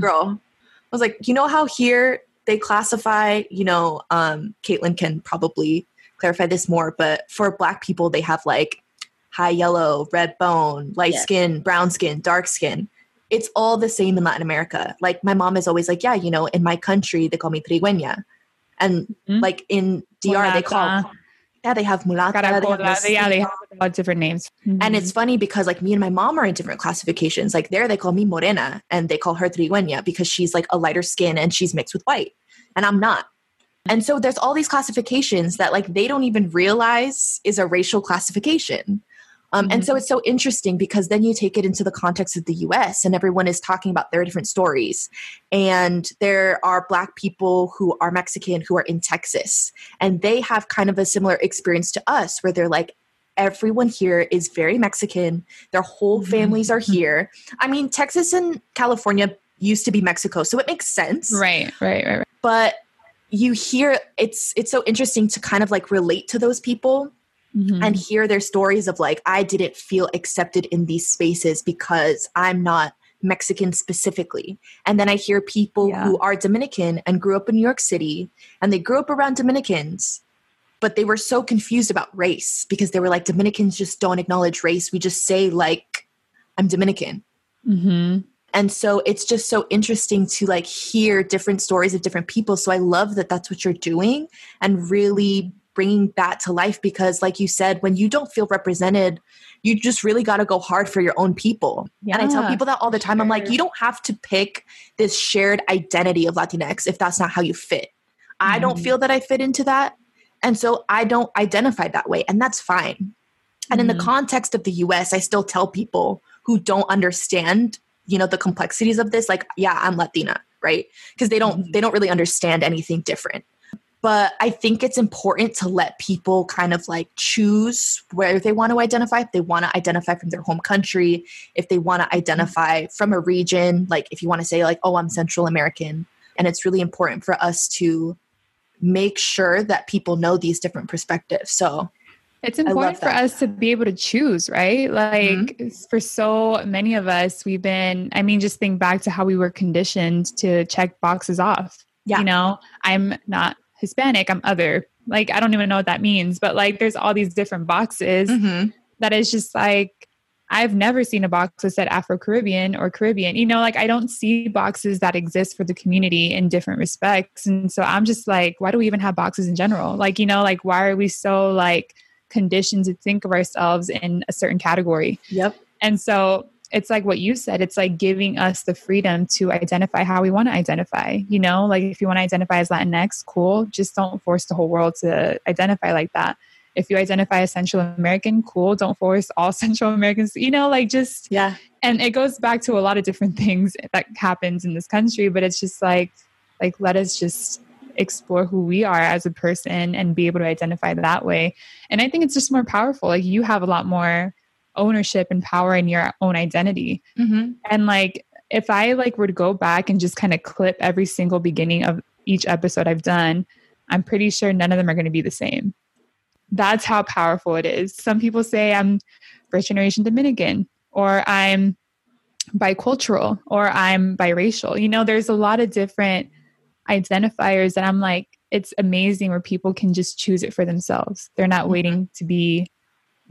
girl, I was like, you know how here they classify, you know, Caitlin can probably clarify this more, but for Black people, they have like high yellow, red bone, light skin, brown skin, dark skin. It's all the same in Latin America. Like my mom is always like, yeah, you know, in my country, they call me trigueña. And like in DR, mulata. They call, they have mulata. They have a lot of different names. And it's funny because like me and my mom are in different classifications. Like there, they call me morena and they call her trigueña because she's like a lighter skin and she's mixed with white and I'm not. And so there's all these classifications that like they don't even realize is a racial classification. And so it's so interesting because then you take it into the context of the US and everyone is talking about their different stories. And there are Black people who are Mexican who are in Texas, and they have kind of a similar experience to us where they're like, everyone here is very Mexican. Their whole families are here. I mean, Texas and California used to be Mexico, so it makes sense. Right. But you hear, it's so interesting to kind of like relate to those people. And hear their stories of like, I didn't feel accepted in these spaces because I'm not Mexican specifically. And then I hear people who are Dominican and grew up in New York City and they grew up around Dominicans, but they were so confused about race because they were like, Dominicans just don't acknowledge race. We just say like, I'm Dominican. And so it's just so interesting to like hear different stories of different people. So I love that that's what you're doing and really bringing that to life, because like you said, when you don't feel represented, you just really got to go hard for your own people. Yeah, and I tell people that all the time. I'm like, you don't have to pick this shared identity of Latinx if that's not how you fit. I don't feel that I fit into that. And so I don't identify that way. And that's fine. And in the context of the US, I still tell people who don't understand, you know, the complexities of this, like, yeah, I'm Latina, right? Because they don't really understand anything different. But I think it's important to let people kind of like choose where they want to identify. If they want to identify from their home country, if they want to identify from a region, like if you want to say like, oh, I'm Central American. And it's really important for us to make sure that people know these different perspectives. So it's important for us to be able to choose, right? Like for so many of us, we've been, I mean, just think back to how we were conditioned to check boxes off. Yeah. You know, I'm not Hispanic, I'm other. Like, I don't even know what that means, but like, there's all these different boxes that is just like, I've never seen a box that said Afro-Caribbean or Caribbean, you know, like I don't see boxes that exist for the community in different respects. And so I'm just like, why do we even have boxes in general? Like, you know, like, why are we so like conditioned to think of ourselves in a certain category. Yep. And so it's like what you said, it's like giving us the freedom to identify how we want to identify, you know, like if you want to identify as Latinx, cool. Just don't force the whole world to identify like that. If you identify as Central American, cool. Don't force all Central Americans, you know, like just, yeah. And it goes back to a lot of different things that happens in this country, but it's just like, let us just explore who we are as a person and be able to identify that way. And I think it's just more powerful. Like you have a lot more ownership and power in your own identity. Mm-hmm. And like, if I like were to go back and just kind of clip every single beginning of each episode I've done, I'm pretty sure none of them are going to be the same. That's how powerful it is. Some people say I'm first generation Dominican, or I'm bicultural, or I'm biracial. You know, there's a lot of different identifiers that I'm like, it's amazing where people can just choose it for themselves. They're not waiting to be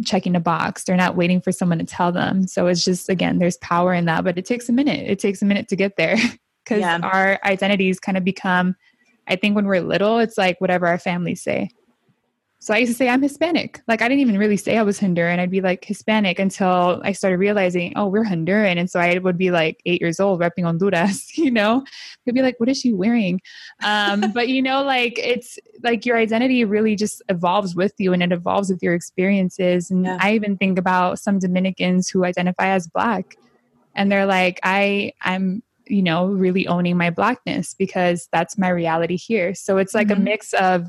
checking a box. They're not waiting for someone to tell them. So it's just, again, there's power in that, but it takes a minute. It takes a minute to get there because our identities kind of become, I think when we're little, it's like whatever our families say. So I used to say I'm Hispanic. Like I didn't even really say I was Honduran. I'd be like Hispanic until I started realizing, oh, we're Honduran. And so I would be like 8 years old repping Honduras, you know, they'd be like, what is she wearing? But you know, like it's like your identity really just evolves with you and it evolves with your experiences. And I even think about some Dominicans who identify as Black and they're like, I'm, you know, really owning my Blackness because that's my reality here. So it's like a mix of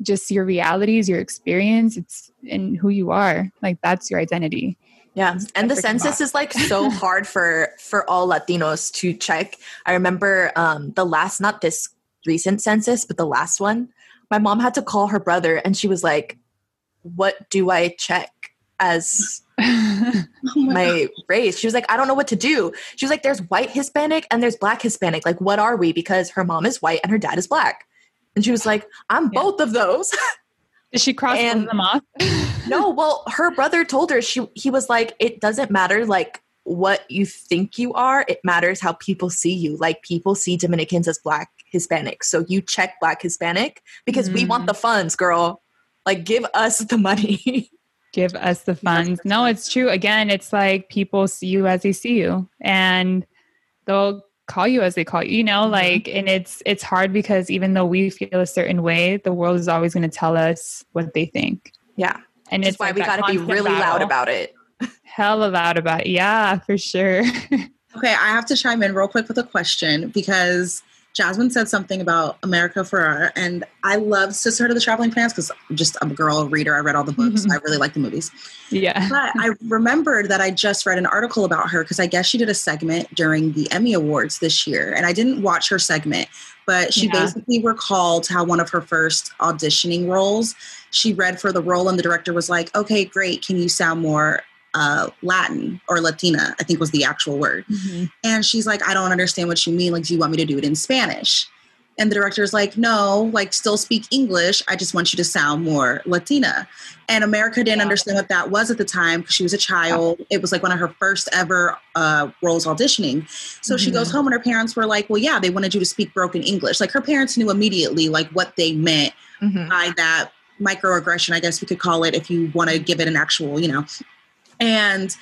just your realities, your experience, it's and who you are. Like that's your identity. Yeah. And the census is like so hard for all Latinos to check. I remember the last, not this recent census, but the last one, my mom had to call her brother and she was like, what do I check as my race? She was like, I don't know what to do. She was like, there's white Hispanic and there's Black Hispanic. Like, what are we? Because her mom is white and her dad is Black. And she was like, I'm both of those. Did she cross them off? No. Well, her brother told her, he was like, it doesn't matter like what you think you are. It matters how people see you. Like people see Dominicans as Black Hispanic. So you check Black Hispanic because we want the funds, girl. Like give us the money. Give us the funds. No, it's true. Again, it's like people see you as they see you. And they'll call you as they call you, you know, like, and it's hard because even though we feel a certain way, the world is always going to tell us what they think. Yeah. And it's why like we got to be really loud about it. Hella loud about it. Yeah, for sure. Okay. I have to chime in real quick with a question because Jasmine said something about America Ferrera, and I love Sisterhood of the Traveling Pants because I'm just a girl reader. I read all the books. I really like the movies. Yeah. But I remembered that I just read an article about her because I guess she did a segment during the Emmy Awards this year, and I didn't watch her segment, but she basically recalled how one of her first auditioning roles, she read for the role and the director was like, okay, great. Can you sound more Latin or Latina, I think was the actual word. And she's like, I don't understand what you mean. Like, do you want me to do it in Spanish? And the director's like, no, like still speak English. I just want you to sound more Latina. And America didn't understand what that was at the time because she was a child. It was like one of her first ever roles auditioning. So she goes home and her parents were like, well, yeah, they wanted you to speak broken English. Like her parents knew immediately like what they meant by that microaggression, I guess we could call it if you want to give it an actual, you know. And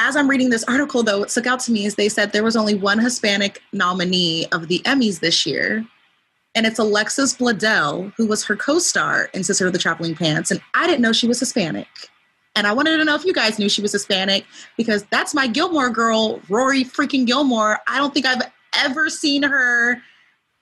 as I'm reading this article, though, what stuck out to me is they said there was only one Hispanic nominee of the Emmys this year. And it's Alexis Bledel, who was her co-star in Sisterhood of the Traveling Pants. And I didn't know she was Hispanic. And I wanted to know if you guys knew she was Hispanic, because that's my Gilmore girl, Rory freaking Gilmore. I don't think I've ever seen her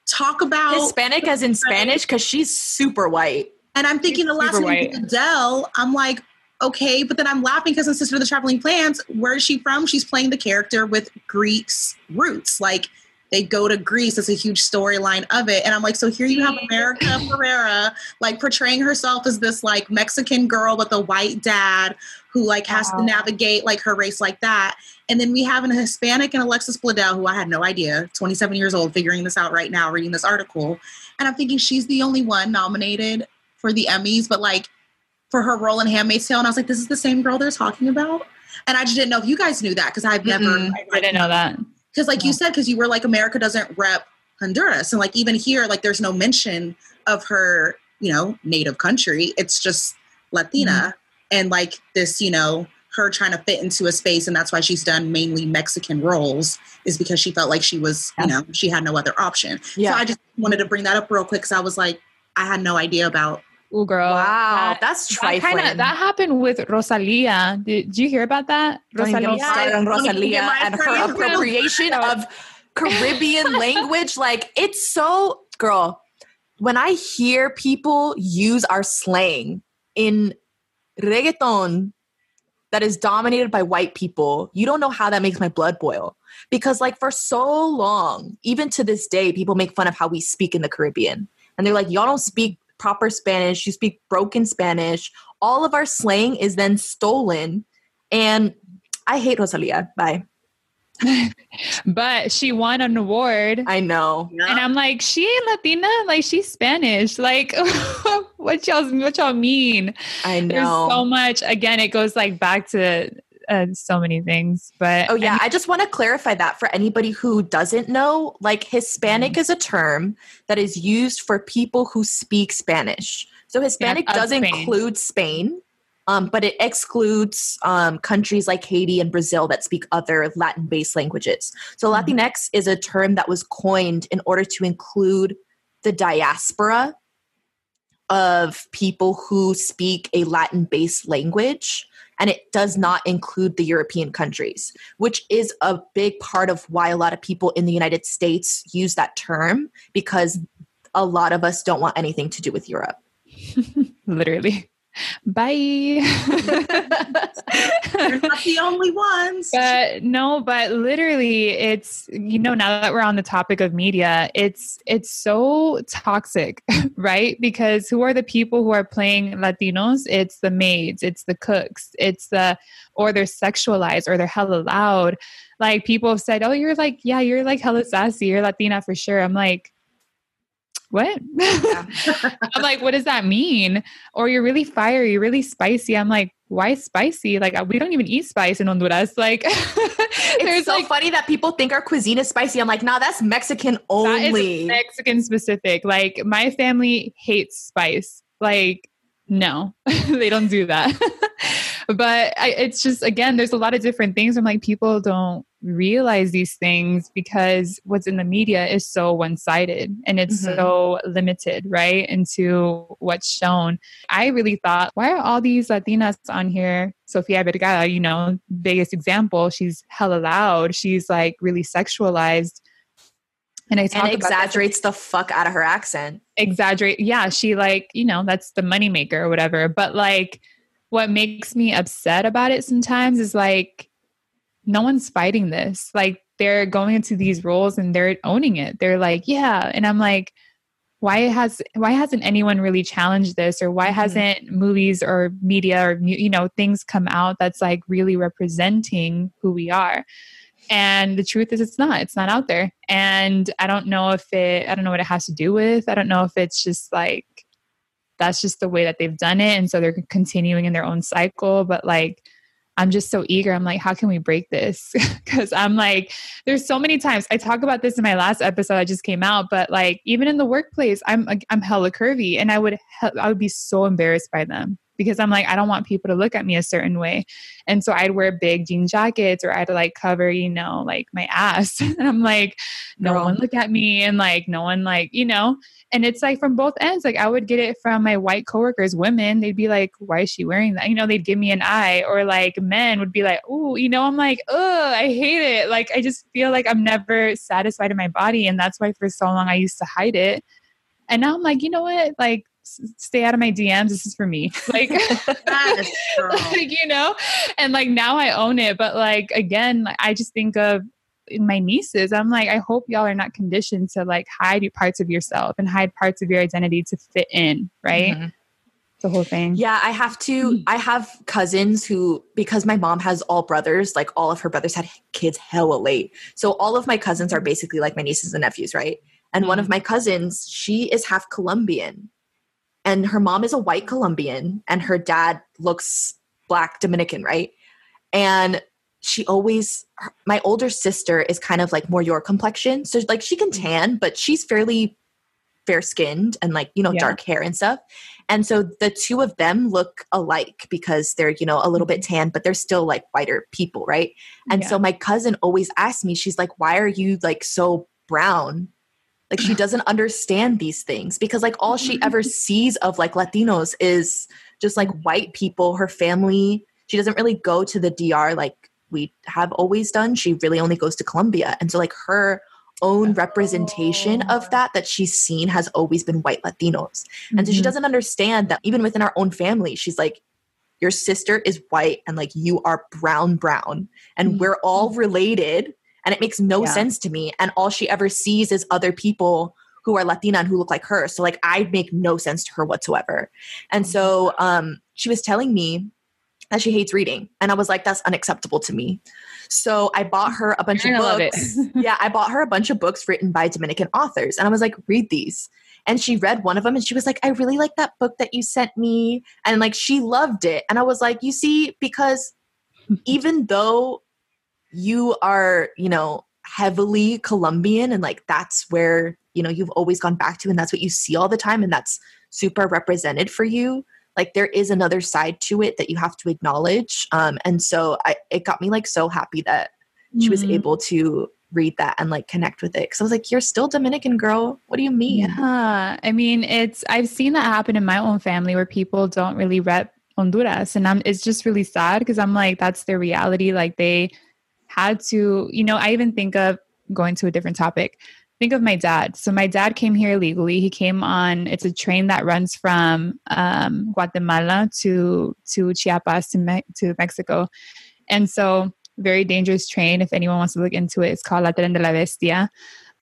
talk about Hispanic as in Spanish, because she's super white. And I'm thinking the last name Bledel, I'm like, okay, but then I'm laughing because in Sister of the Traveling Plants, where is she from? She's playing the character with Greek roots. Like, they go to Greece. It's a huge storyline of it. And I'm like, so here you have America Ferrera, like, portraying herself as this, like, Mexican girl with a white dad who, like, has to navigate, like, her race like that. And then we have an Hispanic and Alexis Bledel, who I had no idea, 27 years old, figuring this out right now, reading this article. And I'm thinking she's the only one nominated for the Emmys, but, like, for her role in Handmaid's Tale, and I was like, this is the same girl they're talking about? And I just didn't know if you guys knew that, because I've never... I didn't know that. Because like you said, because you were like, America doesn't rep Honduras, and like even here, like there's no mention of her, you know, native country. It's just Latina and like this, you know, her trying to fit into a space. And that's why she's done mainly Mexican roles, is because she felt like she was, you know, she had no other option. Yeah. So I just wanted to bring that up real quick, because I was like, I had no idea about. Oh, girl. Wow. That's trifling. That happened with Rosalía. Did you hear about that? Rosalía and her appropriation of Caribbean language. Like, it's so, girl, when I hear people use our slang in reggaeton that is dominated by white people, you don't know how that makes my blood boil. Because, like, for so long, even to this day, people make fun of how we speak in the Caribbean. And they're like, y'all don't speak proper Spanish, you speak broken Spanish. All of our slang is then stolen. And I hate Rosalía. Bye. But she won an award. I know. Yeah. And I'm like, she ain't Latina, like she's Spanish. Like what y'all mean? I know. There's so much. Again, it goes like back to so many things. But oh yeah, I just want to clarify that for anybody who doesn't know. Like Hispanic is a term that is used for people who speak Spanish. So Hispanic does include Spain. But it excludes countries like Haiti and Brazil that speak other Latin-based languages. So Latinx is a term that was coined in order to include the diaspora of people who speak a Latin-based language. And it does not include the European countries, which is a big part of why a lot of people in the United States use that term, because a lot of us don't want anything to do with Europe. Literally. Bye. You're not the only ones. But literally, it's, you know, now that we're on the topic of media, it's so toxic, right? Because who are the people who are playing Latinos? It's the maids, it's the cooks, or they're sexualized, or they're hella loud. Like people have said, oh, you're like hella sassy, you're Latina for sure. I'm like, what? I'm like, what does that mean? Or you're really fiery, you're really spicy. I'm like, why spicy? Like, we don't even eat spice in Honduras. Like, it's so funny that people think our cuisine is spicy. I'm like, nah, that's Mexican only. That is Mexican specific. Like, my family hates spice. Like, no, they don't do that. But it's just, again, there's a lot of different things. I'm like, people don't realize these things because what's in the media is so one-sided and it's so limited, right, into what's shown. I really thought, why are all these Latinas on here? Sofia Vergara, you know, biggest example. She's hella loud. She's like really sexualized. And exaggerates the fuck out of her accent. Yeah, she like, you know, that's the moneymaker or whatever. But like, what makes me upset about it sometimes is like, no one's fighting this. Like they're going into these roles and they're owning it. They're like, yeah. And I'm like, why hasn't anyone really challenged this? Or why hasn't movies or media or, you know, things come out that's like really representing who we are? And the truth is it's not out there. And I don't know what it has to do with. I don't know if it's just like, that's just the way that they've done it. And so they're continuing in their own cycle. But like, I'm just so eager. I'm like, how can we break this? Because I'm like, there's so many times I talk about this in my last episode that just came out, but like even in the workplace, I'm hella curvy, and I would be so embarrassed by them because I'm like, I don't want people to look at me a certain way, and so I'd wear big jean jackets or I'd like cover, you know, like my ass, and I'm like, no one look at me, and like no one like, you know. And it's like from both ends. Like I would get it from my white coworkers, women. They'd be like, why is she wearing that? You know, they'd give me an eye. Or like men would be like, oh, you know, I'm like, oh, I hate it. Like, I just feel like I'm never satisfied in my body. And that's why for so long I used to hide it. And now I'm like, you know what? Like, stay out of my DMs. This is for me. Like, like, you know, and like now I own it. But like, again, like, I just think of my nieces. I'm like, I hope y'all are not conditioned to like hide parts of yourself and hide parts of your identity to fit in, right? The whole thing. Yeah, I have cousins who, because my mom has all brothers, like all of her brothers had kids hella late. So all of my cousins are basically like my nieces and nephews, right? And one of my cousins, she is half Colombian. And her mom is a white Colombian and her dad looks Black Dominican, right? And my older sister is kind of like more your complexion. So like she can tan, but she's fairly fair skinned and like, you know, dark hair and stuff. And so the two of them look alike because they're, you know, a little bit tan, but they're still like whiter people, right? And so my cousin always asks me, she's like, why are you like so brown? Like she doesn't understand these things because like all she ever sees of like Latinos is just like white people, her family. She doesn't really go to the DR like we have always done. She really only goes to Colombia. And so like her own representation of that she's seen has always been white Latinos. And so she doesn't understand that even within our own family, she's like, your sister is white and like you are brown and we're all related. And it makes no sense to me. And all she ever sees is other people who are Latina and who look like her. So like, I make no sense to her whatsoever. And so she was telling me that she hates reading. And I was like, that's unacceptable to me. So I bought her a bunch of books. I bought her a bunch of books written by Dominican authors. And I was like, read these. And she read one of them and she was like, I really like that book that you sent me. And like, she loved it. And I was like, you see, because even though you are, you know, heavily Colombian and like, that's where, you know, you've always gone back to and that's what you see all the time. And that's super represented for you. Like there is another side to it that you have to acknowledge. And so it got me like so happy that she was able to read that and like connect with it. Cause I was like, you're still Dominican, girl. What do you mean? Yeah. I mean, I've seen that happen in my own family where people don't really rep Honduras. And it's just really sad. Cause I'm like, that's their reality. Like they had to, you know, I even think of going to a different topic. Think of my dad. So my dad came here illegally. He came on, it's a train that runs from Guatemala to Chiapas to Mexico. And so very dangerous train. If anyone wants to look into it, it's called La Tren de la Bestia.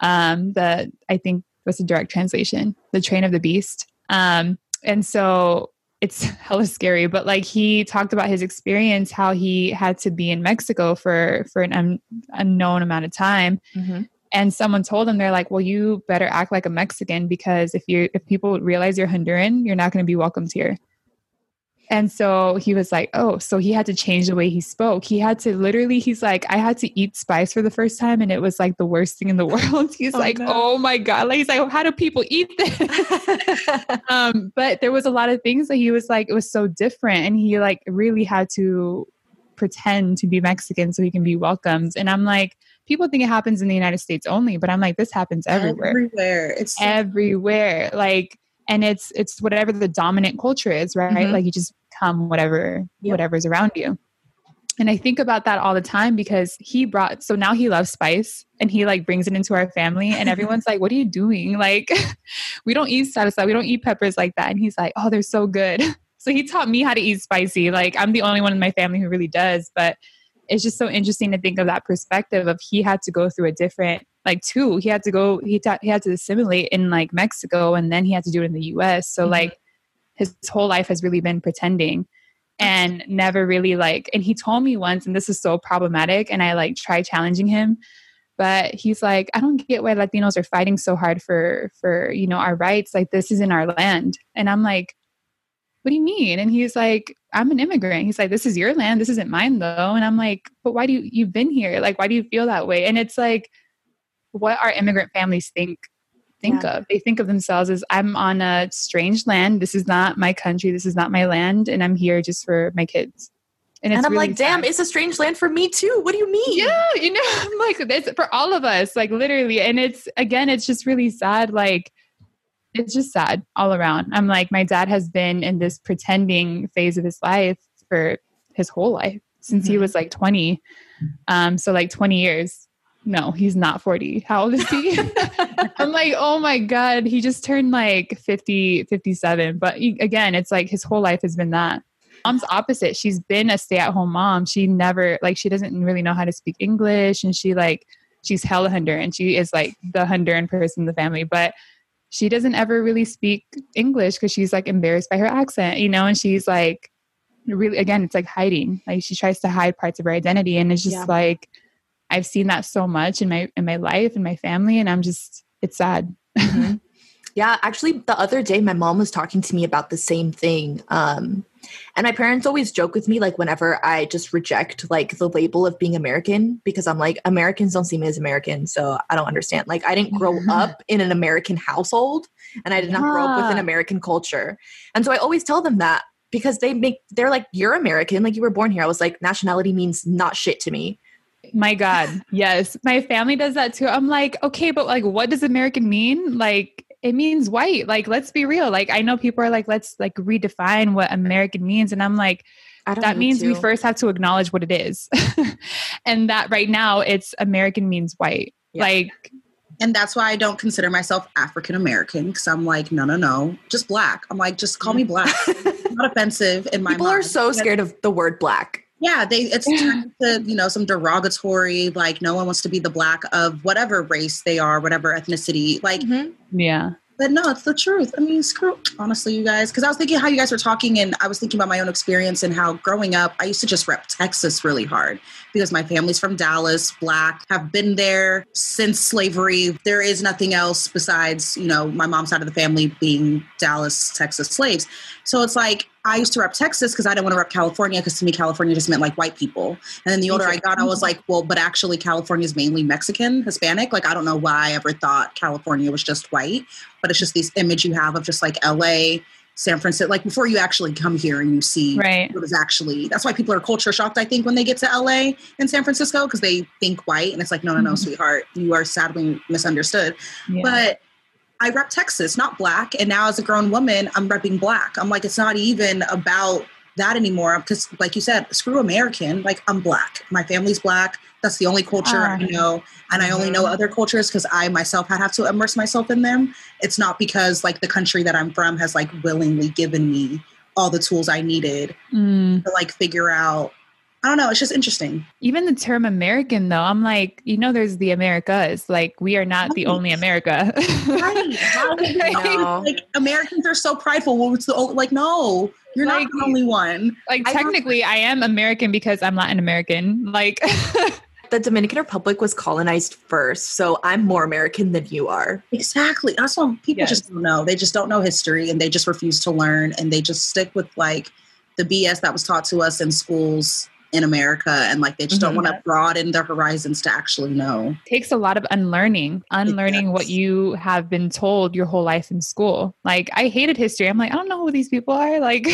I think what's the direct translation? The Train of the Beast. And so it's hella scary, but like he talked about his experience, how he had to be in Mexico for an unknown amount of time. Mm-hmm. And someone told him, they're like, well, you better act like a Mexican because if people realize you're Honduran, you're not going to be welcomed here. And so he was like, oh, so he had to change the way he spoke. He had to he's like, I had to eat spice for the first time. And it was like the worst thing in the world. He's oh my God. Like, he's like, how do people eat this? But there was a lot of things that he was like, it was so different. And he like really had to pretend to be Mexican so he can be welcomed. And I'm like, people think it happens in the United States only, but I'm like, this happens everywhere. It's everywhere. Like, and it's whatever the dominant culture is, right? Mm-hmm. Like you just become whatever's around you. And I think about that all the time because so now he loves spice and he like brings it into our family and everyone's like, what are you doing? Like we don't eat salsa. We don't eat peppers like that. And he's like, oh, they're so good. So he taught me how to eat spicy. Like I'm the only one in my family who really does, but it's just so interesting to think of that perspective of he had to go through a different, like he had to assimilate in like Mexico and then he had to do it in the US. So like his whole life has really been pretending and never really like, and he told me once, and this is so problematic and I like try challenging him, but he's like, I don't get why Latinos are fighting so hard for, you know, our rights. Like this isn't our land. And I'm like, what do you mean? And he's like, I'm an immigrant. He's like, this is your land. This isn't mine though. And I'm like, but why do you've been here? Like, why do you feel that way? And it's like, what our immigrant families think of. They think of themselves as I'm on a strange land. This is not my country. This is not my land. And I'm here just for my kids. And I'm really like, damn, it's a strange land for me too. What do you mean? Yeah. You know, I'm like, it's for all of us, like literally. And it's just really sad. Like, it's just sad all around. I'm like, my dad has been in this pretending phase of his life for his whole life since he was like 20. So like 20 years. No, he's not 40. How old is he? I'm like, oh my God, he just turned like 50, 57. But again, it's like his whole life has been that. Mom's opposite. She's been a stay-at-home mom. She never, like, she doesn't really know how to speak English. And she's hella Honduran. She is like the Honduran person in the family. But she doesn't ever really speak English because she's like embarrassed by her accent, you know? And she's like, really, again, it's like hiding. Like she tries to hide parts of her identity. And it's just like, I've seen that so much in my life and my family. And I'm just, it's sad. Mm-hmm. Yeah. Actually the other day, my mom was talking to me about the same thing. And my parents always joke with me, like whenever I just reject like the label of being American, because I'm like, Americans don't see me as American. So I don't understand. Like I didn't grow up in an American household. and I did not grow up with an American culture. And so I always tell them that, because they're like, you're American, like you were born here. I was like, nationality means not shit to me. My God. Yes. My family does that too. I'm like, okay, but like, what does American mean? Like, it means white. Like, let's be real. Like, I know people are like, let's like redefine what American means. And I'm like, that means we first have to acknowledge what it is. And that right now it's American means white. Yeah. Like, and that's why I don't consider myself African-American, because I'm like, no, just black. I'm like, just call me black. It's not offensive in my mind. People are so scared of the word black. Yeah, it's turned to, some derogatory, like no one wants to be the black of whatever race they are, whatever ethnicity. Like, yeah. But no, it's the truth. I mean, screw, honestly, you guys, because I was thinking how you guys were talking, and I was thinking about my own experience and how growing up, I used to just rep Texas really hard because my family's from Dallas, black, have been there since slavery. There is nothing else besides, my mom's side of the family being Dallas, Texas slaves. So it's like, I used to rep Texas because I didn't want to rep California, because to me, California just meant like white people. And then the older I got, I was like, well, but actually California is mainly Mexican, Hispanic. Like, I don't know why I ever thought California was just white, but it's just this image you have of just like LA, San Francisco, like before you actually come here and you see what is actually, that's why people are culture shocked, I think, when they get to LA and San Francisco, because they think white. And it's like, no, sweetheart, you are sadly misunderstood. Yeah. But I rep Texas, not black. And now as a grown woman, I'm repping black. I'm like, it's not even about that anymore. Because like you said, screw American, like I'm black. My family's black. That's the only culture I know. And I only know other cultures because I myself have to immerse myself in them. It's not because like the country that I'm from has like willingly given me all the tools I needed to like figure out. I don't know. It's just interesting. Even the term American, though, I'm like, there's the Americas. Like, we are not the only America. Right. No. Like, Americans are so prideful. Well, it's the old, like, no, you're like, not the only one. Like, technically, I am American because I'm Latin American. Like, the Dominican Republic was colonized first, so I'm more American than you are. Exactly. That's what people just don't know. They just don't know history, and they just refuse to learn, and they just stick with, like, the BS that was taught to us in schools in America, and like they just don't want to broaden their horizons to actually know. It takes a lot of unlearning what you have been told your whole life in school. Like, I hated history. I'm like, I don't know who these people are. Like,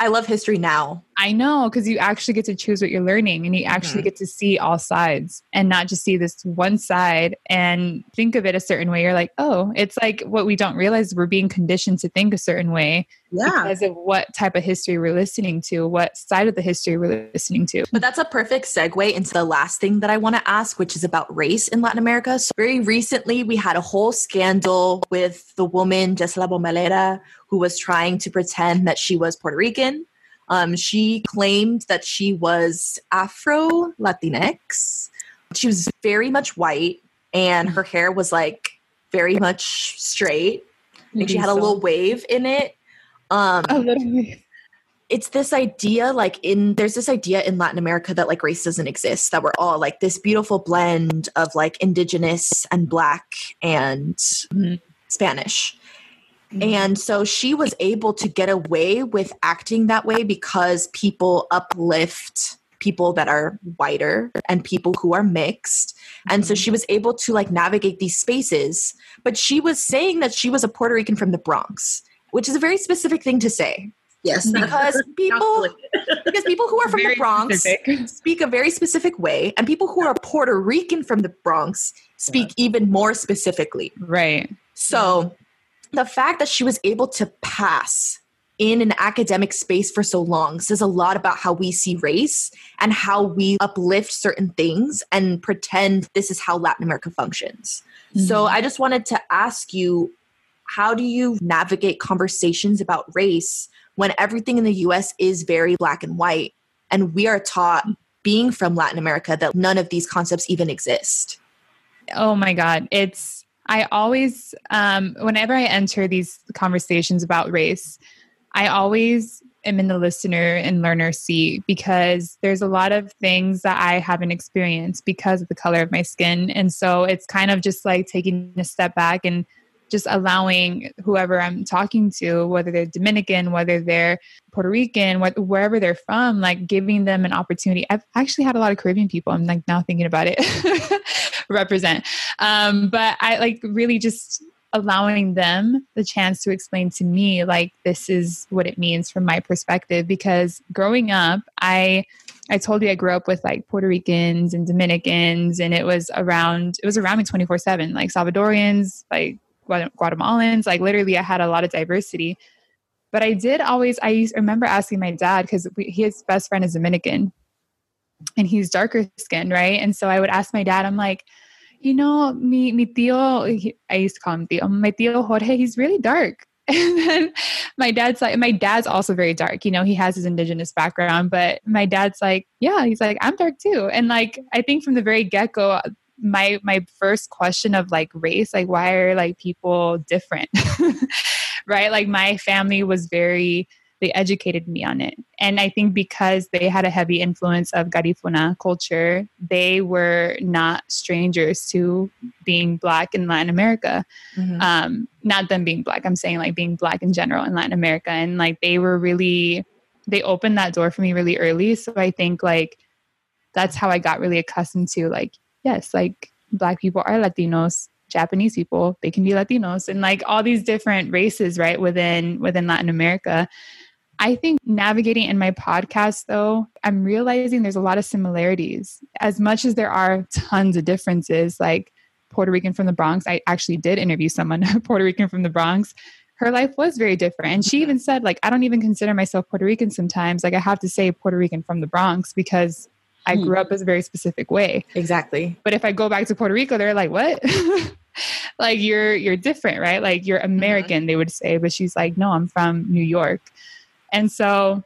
I love history now. I know, because you actually get to choose what you're learning, and you actually get to see all sides and not just see this one side and think of it a certain way. You're like, oh, it's like what we don't realize, we're being conditioned to think a certain way. Yeah. Because of what type of history we're listening to, what side of the history we're listening to. But that's a perfect segue into the last thing that I want to ask, which is about race in Latin America. So very recently, we had a whole scandal with the woman, Gisela Bomalera, who was trying to pretend that she was Puerto Rican. She claimed that she was Afro-Latinx. She was very much white, and her hair was like very much straight. Like, she had a little wave in it. It's this idea, like there's this idea in Latin America that like race doesn't exist, that we're all like this beautiful blend of like indigenous and black and Spanish. And so she was able to get away with acting that way because people uplift people that are whiter and people who are mixed. And so she was able to like navigate these spaces, but she was saying that she was a Puerto Rican from the Bronx, which is a very specific thing to say. Yes. Because people who are from the Bronx speak a very specific way, and people who are Puerto Rican from the Bronx speak even more specifically. Right. So the fact that she was able to pass in an academic space for so long says a lot about how we see race and how we uplift certain things and pretend this is how Latin America functions. So I just wanted to ask you, how do you navigate conversations about race when everything in the US is very black and white, and we are taught, being from Latin America, that none of these concepts even exist? Oh my God. I always, whenever I enter these conversations about race, I always am in the listener and learner seat, because there's a lot of things that I haven't experienced because of the color of my skin. And so it's kind of just like taking a step back and just allowing whoever I'm talking to, whether they're Dominican, whether they're Puerto Rican, wherever they're from, like giving them an opportunity. I've actually had a lot of Caribbean people, I'm like now thinking about it, represent. But I like really just allowing them the chance to explain to me, like, this is what it means from my perspective. Because growing up, I told you I grew up with like Puerto Ricans and Dominicans, and it was around me 24/7, like Salvadorians, like Guatemalans, like literally I had a lot of diversity. But I did always, I remember asking my dad, because his best friend is Dominican and he's darker skinned, right? And so I would ask my dad, I'm like, you know, mi tío, I used to call him tío, my tío Jorge, he's really dark. And then my dad's also very dark, you know, he has his indigenous background, but my dad's like, yeah, he's like, I'm dark too. And like, I think from the very get-go, my first question of like race, like why are like people different, right? Like my family was very, they educated me on it. And I think because they had a heavy influence of Garifuna culture, they were not strangers to being Black in Latin America. Mm-hmm. Not them being Black, I'm saying like being Black in general in Latin America. And like they opened that door for me really early. So I think like that's how I got really accustomed to like, yes, like Black people are Latinos, Japanese people, they can be Latinos, and like all these different races, right, within Latin America. I think navigating in my podcast, though, I'm realizing there's a lot of similarities. As much as there are tons of differences, like Puerto Rican from the Bronx, I actually did interview someone, Puerto Rican from the Bronx. Her life was very different. And she even said, like, I don't even consider myself Puerto Rican sometimes. Like, I have to say Puerto Rican from the Bronx because I grew up as a very specific way. Exactly. But if I go back to Puerto Rico, they're like, what? Like, you're different, right? Like, you're American, mm-hmm. they would say. But she's like, no, I'm from New York. And so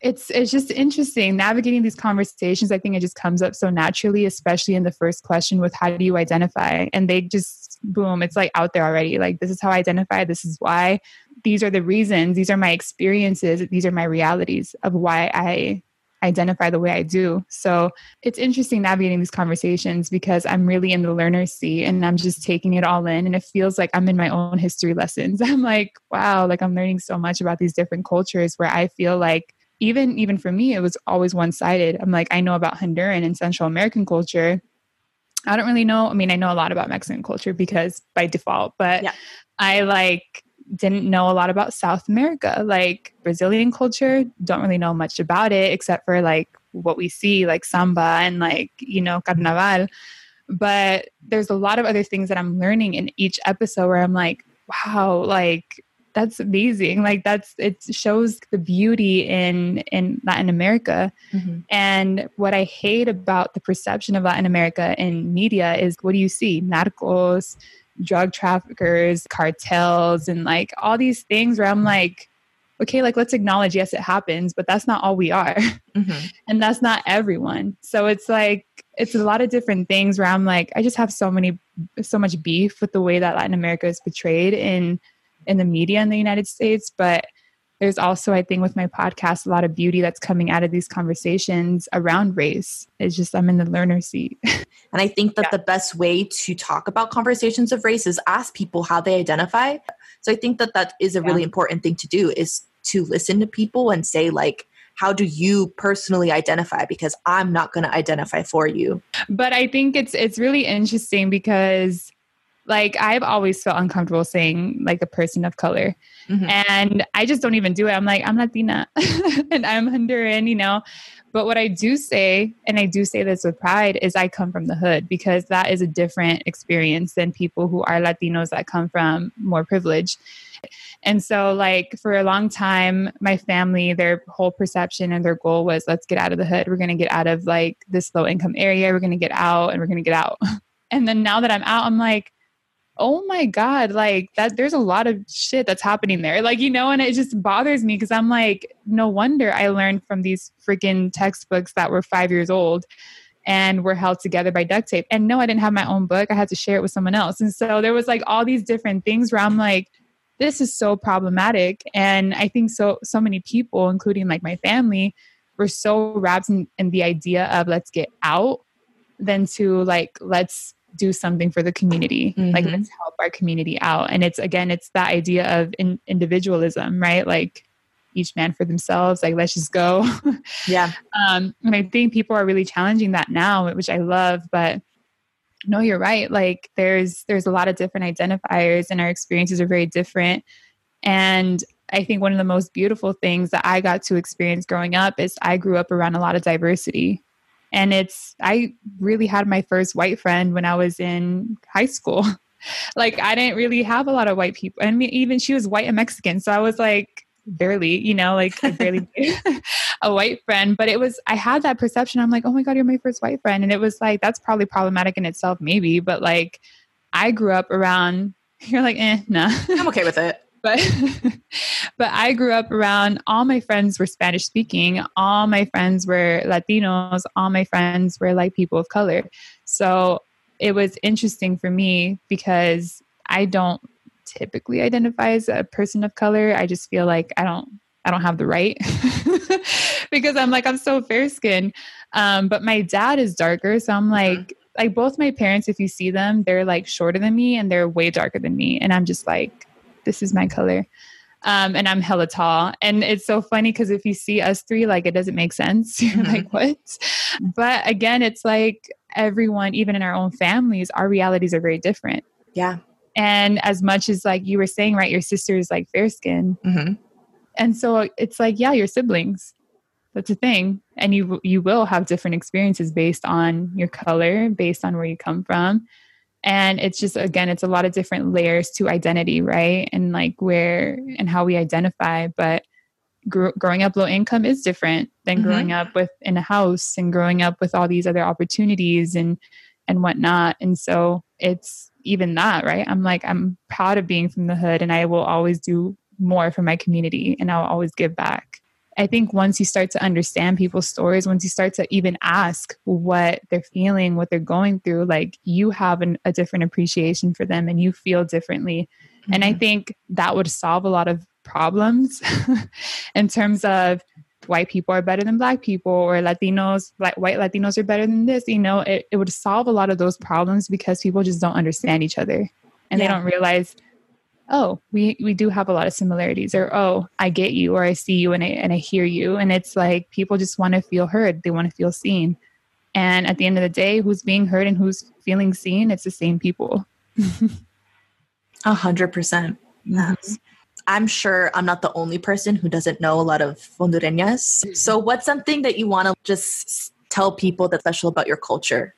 it's just interesting navigating these conversations. I think it just comes up so naturally, especially in the first question with how do you identify? And they just, boom, it's like out there already. Like, this is how I identify. This is why. These are the reasons. These are my experiences. These are my realities of why I identify the way I do. So it's interesting navigating these conversations because I'm really in the learner's seat and I'm just taking it all in. And it feels like I'm in my own history lessons. I'm like, wow, like I'm learning so much about these different cultures where I feel like even for me, it was always one-sided. I'm like, I know about Honduran and Central American culture. I don't really know. I mean, I know a lot about Mexican culture because by default, but yeah. I like didn't know a lot about South America, like Brazilian culture, don't really know much about it except for like what we see, like samba and like, you know, carnaval. But there's a lot of other things that I'm learning in each episode where I'm like, wow, like that's amazing. Like it shows the beauty in Latin America. Mm-hmm. And what I hate about the perception of Latin America in media is what do you see? Narcos, drug traffickers, cartels, and like all these things where I'm like, okay, like let's acknowledge, yes, it happens, but that's not all we are. Mm-hmm. And that's not everyone. So it's like, it's a lot of different things where I'm like, I just have so much beef with the way that Latin America is portrayed in the media in the United States. But there's also, I think with my podcast, a lot of beauty that's coming out of these conversations around race. It's just, I'm in the learner seat. And I think that The best way to talk about conversations of race is ask people how they identify. So I think that is a really important thing to do, is to listen to people and say like, how do you personally identify? Because I'm not going to identify for you. But I think it's really interesting because like I've always felt uncomfortable saying like a person of color. Mm-hmm. And I just don't even do it. I'm like, I'm Latina and I'm Honduran, you know. But what I do say, and I do say this with pride, is I come from the hood, because that is a different experience than people who are Latinos that come from more privilege. And so like for a long time, my family, their whole perception and their goal was, let's get out of the hood. We're going to get out of like this low income area. We're going to get out and we're going to get out. And then now that I'm out, I'm like, oh my God, like that, there's a lot of shit that's happening there. Like, you know, and it just bothers me because I'm like, no wonder I learned from these freaking textbooks that were 5 years old and were held together by duct tape. And no, I didn't have my own book. I had to share it with someone else. And so there was like all these different things where I'm like, this is so problematic. And I think so many people, including like my family, were so wrapped in the idea of let's get out than to like, let's do something for the community. Mm-hmm. Like let's help our community out. And it's that idea of individualism, right? Like each man for themselves, like let's just go. Yeah. And I think people are really challenging that now, which I love, but No, you're right. Like there's a lot of different identifiers and our experiences are very different. And I think one of the most beautiful things that I got to experience growing up is I grew up around a lot of diversity. And I really had my first white friend when I was in high school. Like I didn't really have a lot of white people. I mean, even she was white and Mexican. So I was like barely, I barely a white friend, but I had that perception. I'm like, oh my God, you're my first white friend. And it was like, that's probably problematic in itself, maybe. But like, I grew up around, you're like, nah. I'm okay with it. But I grew up around, all my friends were Spanish speaking. All my friends were Latinos. All my friends were like people of color. So it was interesting for me because I don't typically identify as a person of color. I just feel like I don't have the right because I'm like, I'm so fair skinned. But my dad is darker. So I'm like, like both my parents, if you see them, they're like shorter than me and they're way darker than me. And I'm just like, this is my color. And I'm hella tall. And it's so funny because if you see us three, like it doesn't make sense. You're like, what? But again, it's like everyone, even in our own families, our realities are very different. Yeah. And as much as like you were saying, right, your sister is like fair skin. Mm-hmm. And so it's like, yeah, your siblings, that's a thing. And you will have different experiences based on your color, based on where you come from. And it's just, again, it's a lot of different layers to identity, right? And like where and how we identify, but growing up low income is different than growing up with in a house and growing up with all these other opportunities and whatnot. And so it's even that, right? I'm like, I'm proud of being from the hood and I will always do more for my community and I'll always give back. I think once you start to understand people's stories, once you start to even ask what they're feeling, what they're going through, like you have a different appreciation for them and you feel differently. Mm-hmm. And I think that would solve a lot of problems in terms of white people are better than black people or Latinos, like white Latinos are better than this, it would solve a lot of those problems because people just don't understand each other and they don't realize, oh, we do have a lot of similarities or, oh, I get you, or I see you and I hear you. And it's like, people just want to feel heard. They want to feel seen. And at the end of the day, who's being heard and who's feeling seen, it's the same people. 100%. I'm sure I'm not the only person who doesn't know a lot of Hondureñas. So what's something that you want to just tell people that's special about your culture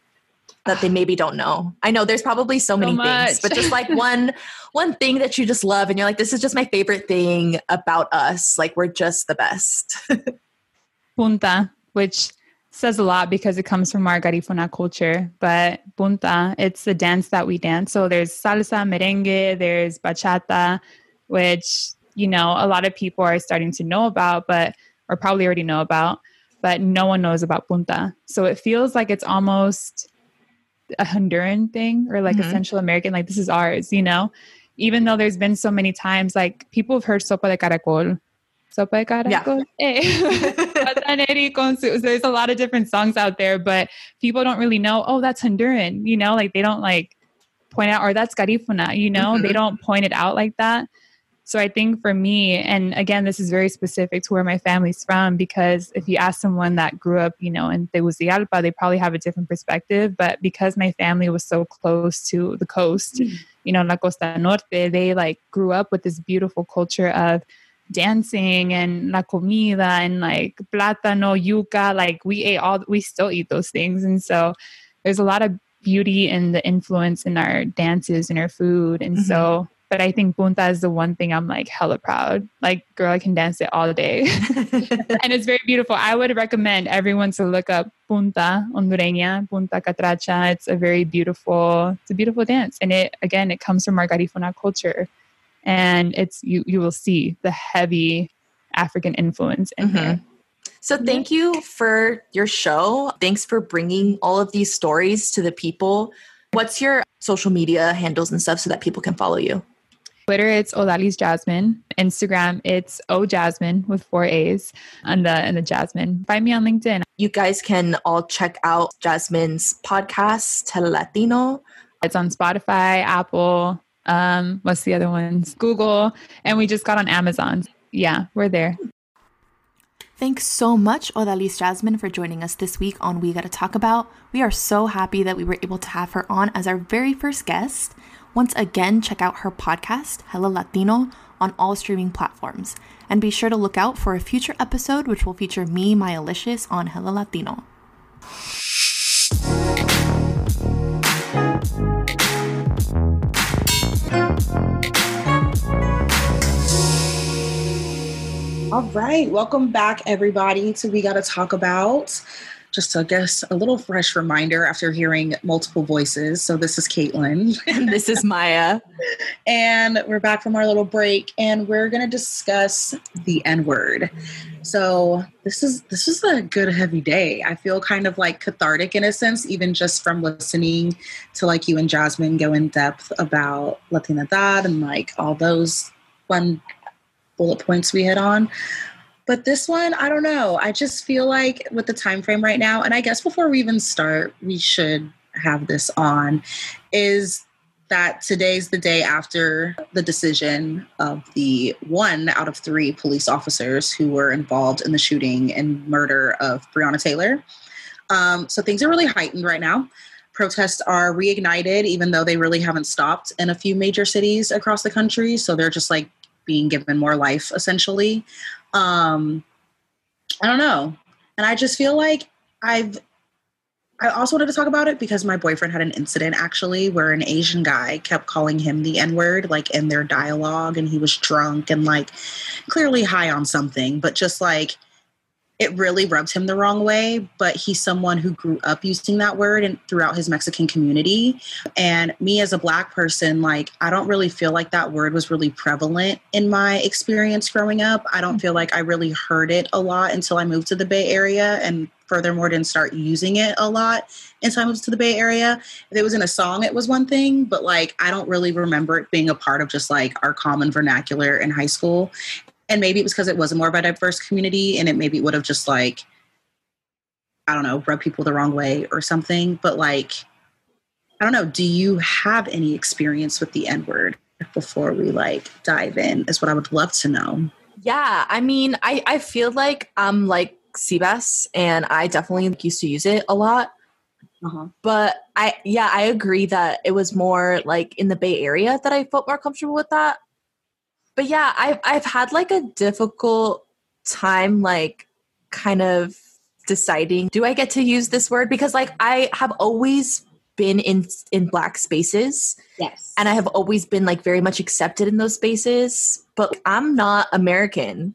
that they maybe don't know? I know there's probably so many things, but just like one thing that you just love and you're like, this is just my favorite thing about us. Like we're just the best. Punta, which says a lot because it comes from our Garifuna culture, but punta, it's the dance that we dance. So there's salsa, merengue, there's bachata, which, a lot of people are starting to know about, or probably already know about, but no one knows about punta. So it feels like it's almost a Honduran thing or like a Central American, like this is ours, even though there's been so many times, like people have heard sopa de caracol. Yeah. There's a lot of different songs out there, but people don't really know, oh, that's Honduran, like they don't like point out, or that's Garifuna, they don't point it out like that. So I think for me, and again, this is very specific to where my family's from, because if you ask someone that grew up, in Tegucigalpa, they probably have a different perspective. But because my family was so close to the coast, La Costa Norte, they like grew up with this beautiful culture of dancing and la comida and like plátano, yuca, like we still eat those things. And so there's a lot of beauty in the influence in our dances and our food. And so... But I think punta is the one thing I'm like hella proud. Like, girl, I can dance it all day. And it's very beautiful. I would recommend everyone to look up punta Hondureña, punta Catracha. It's a beautiful dance. And it comes from our Garifuna culture. And it's, you will see the heavy African influence in there. So thank you for your show. Thanks for bringing all of these stories to the people. What's your social media handles and stuff so that people can follow you? Twitter, it's Odalis Jasmine. Instagram, it's OJasmine with 4 A's and the Jasmine. Find me on LinkedIn. You guys can all check out Jasmine's podcast, Hello Latino. It's on Spotify, Apple, what's the other ones? Google. And we just got on Amazon. Yeah, we're there. Thanks so much, Odalis Jasmine, for joining us this week on We Gotta Talk About. We are so happy that we were able to have her on as our very first guest. Once again, check out her podcast, Hello Latino, on all streaming platforms. And be sure to look out for a future episode, which will feature me, Maya Licious, on Hello Latino. All right, welcome back, everybody, to We Gotta Talk About. Just, I guess, a little fresh reminder after hearing multiple voices. So this is Caitlin. And this is Maya. And we're back from our little break, and we're going to discuss the N-word. So this is a good, heavy day. I feel kind of, like, cathartic in a sense, even just from listening to, like, you and Jasmine go in depth about Latinidad and, like, all those fun bullet points we hit on. But this one, I don't know. I just feel like with the time frame right now, and I guess before we even start, we should have this on, is that today's the day after the decision of the 1 out of 3 police officers who were involved in the shooting and murder of Breonna Taylor. So things are really heightened right now. Protests are reignited, even though they really haven't stopped in a few major cities across the country. So they're just like being given more life, essentially. I don't know. And I just feel like I also wanted to talk about it because my boyfriend had an incident, actually, where an Asian guy kept calling him the N-word, like, in their dialogue, and he was drunk and, like, clearly high on something, but just, like, it really rubbed him the wrong way. But he's someone who grew up using that word and throughout his Mexican community. And me as a Black person, like, I don't really feel like that word was really prevalent in my experience growing up. I don't feel like I really heard it a lot until I moved to the Bay Area, and furthermore didn't start using it a lot until I moved to the Bay Area. If it was in a song, it was one thing, but, like, I don't really remember it being a part of just, like, our common vernacular in high school. And maybe it was because it was more of a diverse community, and it maybe would have just, like, I don't know, rubbed people the wrong way or something. But, like, I don't know. Do you have any experience with the N-word before we, like, dive in? Is what I would love to know. Yeah. I mean, I feel like I'm, like, Sebas, and I definitely used to use it a lot. Uh-huh. But I agree that it was more, like, in the Bay Area that I felt more comfortable with that. But yeah, I've had, like, a difficult time, like, kind of deciding, do I get to use this word? Because, like, I have always been in Black spaces. Yes. And I have always been, like, very much accepted in those spaces. But, like, I'm not American.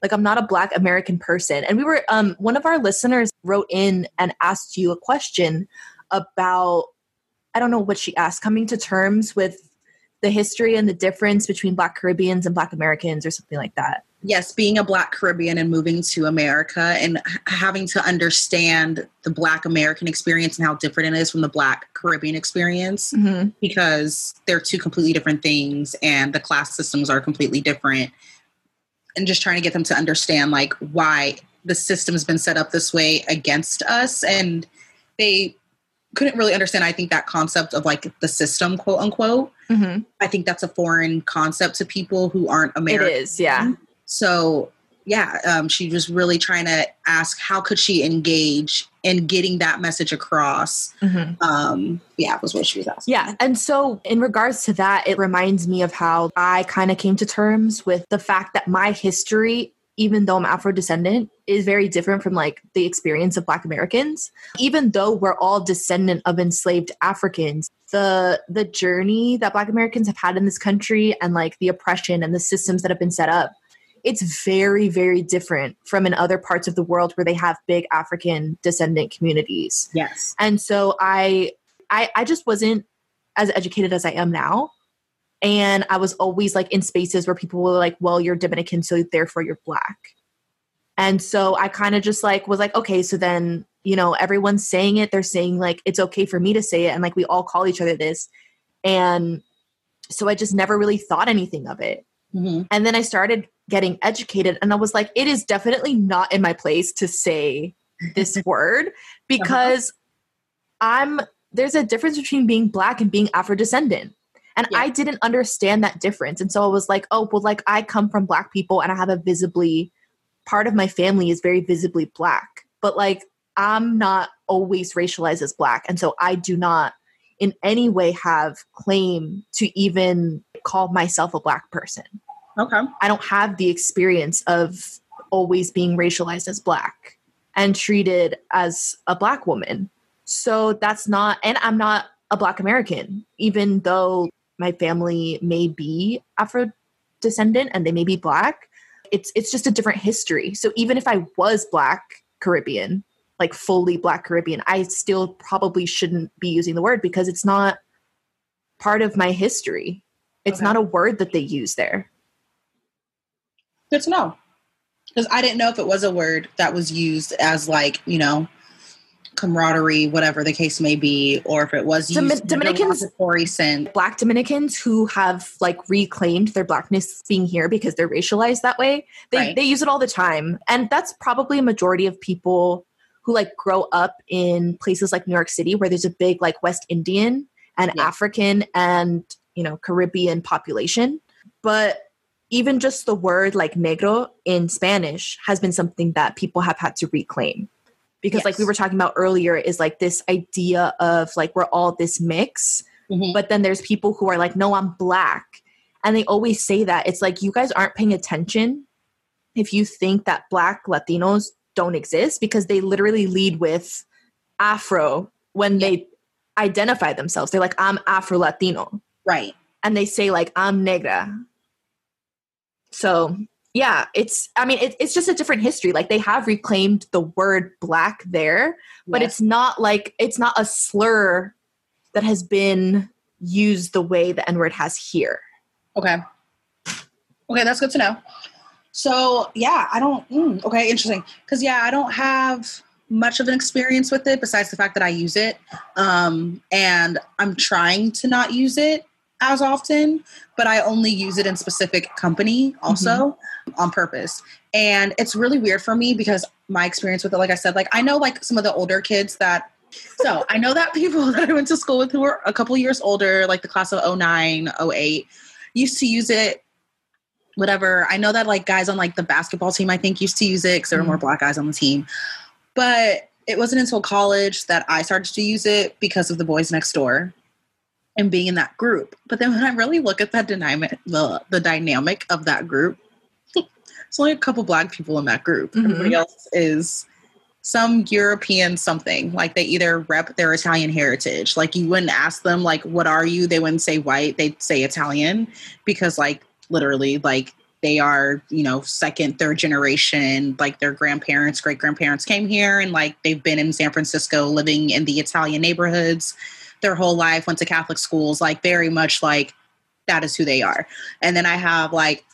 Like, I'm not a Black American person. And we were, one of our listeners wrote in and asked you a question about, I don't know what she asked, coming to terms with the history and the difference between Black Caribbeans and Black Americans or something like that. Yes, being a Black Caribbean and moving to America and having to understand the Black American experience and how different it is from the Black Caribbean experience, mm-hmm. because they're two completely different things and the class systems are completely different. And just trying to get them to understand, like, why the system's been set up this way against us. And they couldn't really understand, I think, that concept of, like, the system, quote unquote. Mm-hmm. I think that's a foreign concept to people who aren't American. It is, yeah. So, yeah, she was really trying to ask how could she engage in getting that message across. Mm-hmm. Yeah, was what she was asking. Yeah, and so in regards to that, it reminds me of how I kind of came to terms with the fact that my history, even though I'm Afro-descendant, is very different from, like, the experience of Black Americans. Even though we're all descendant of enslaved Africans, the journey that Black Americans have had in this country and, like, the oppression and the systems that have been set up, it's very, very different from in other parts of the world where they have big African descendant communities. Yes. And so I just wasn't as educated as I am now. And I was always, like, in spaces where people were like, well, you're Dominican, so therefore you're Black. And so I kind of just, like, was like, okay, so then, you know, everyone's saying it. They're saying, like, it's okay for me to say it. And, like, we all call each other this. And so I just never really thought anything of it. Mm-hmm. And then I started getting educated and I was like, it is definitely not in my place to say this word because there's a difference between being Black and being Afro-descendant. And yeah. I didn't understand that difference. And so I was like, oh, well, like, I come from Black people and I have a visibly part of my family is very visibly Black, but like I'm not always racialized as Black. And so I do not in any way have claim to even call myself a Black person. Okay. I don't have the experience of always being racialized as Black and treated as a Black woman. So that's not, and I'm not a Black American, even though my family may be Afro-descendant and they may be Black. It's just a different history. So even if I was Black Caribbean, like fully Black Caribbean, I still probably shouldn't be using the word because it's not part of my history. It's okay. Not a word that they use there. Good to know. Because I didn't know if it was a word that was used as like, you know, camaraderie, whatever the case may be, or if it was used Dominicans, Black Dominicans who have like reclaimed their Blackness being here because they're racialized that way. They use it all the time. And that's probably a majority of people who like grow up in places like New York City where there's a big like West Indian and African and, you know, Caribbean population. But even just the word like negro in Spanish has been something that people have had to reclaim. Because like we were talking about earlier is like this idea of like we're all this mix. Mm-hmm. But then there's people who are like, no, I'm Black. And they always say that. It's like you guys aren't paying attention if you think that Black Latinos don't exist because they literally lead with Afro when they identify themselves. They're like, I'm Afro-Latino. Right. And they say like, I'm negra. So yeah, it's just a different history. Like they have reclaimed the word Black there, but it's not like, it's not a slur that has been used the way the N-word has here. Okay. Okay. That's good to know. So yeah, okay. Interesting. Cause yeah, I don't have much of an experience with it besides the fact that I use it. And I'm trying to not use it as often, but I only use it in specific company also on purpose. And it's really weird for me because my experience with it, like I said, like I know like some of the older kids that, so I know that people that I went to school with who were a couple years older, like the class of 09, 08, used to use it, whatever. I know that like guys on like the basketball team, I think used to use it because there were more Black guys on the team. But it wasn't until college that I started to use it because of the boys next door and being in that group. But then when I really look at that dynamic, the dynamic of that group, it's only a couple Black people in that group. Mm-hmm. Everybody else is some European something. Like they either rep their Italian heritage. Like you wouldn't ask them, like, what are you? They wouldn't say white. They'd say Italian because like literally like they are, you know, second, third generation, like their grandparents, great grandparents came here and like they've been in San Francisco living in the Italian neighborhoods their whole life, went to Catholic schools, like very much like that is who they are. And then I have like,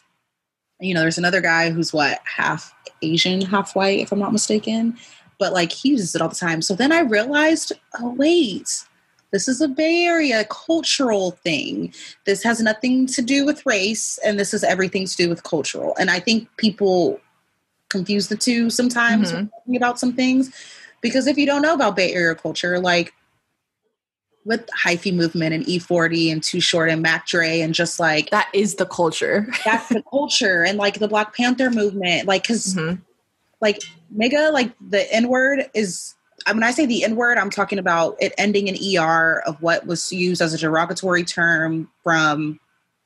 you know, there's another guy who's what, half Asian, half white, if I'm not mistaken, but like he uses it all the time. So then I realized, oh wait, this is a Bay Area cultural thing. This has nothing to do with race and this is everything to do with cultural. And I think people confuse the two sometimes when talking about some things, because if you don't know about Bay Area culture, like with the hyphy movement and E40 and Too Short and Mac Dre and just like... That is the culture. That's the culture. And like the Black Panther movement, like, because like mega, like the N-word is... When I say the N-word, I'm talking about it ending in ER of what was used as a derogatory term from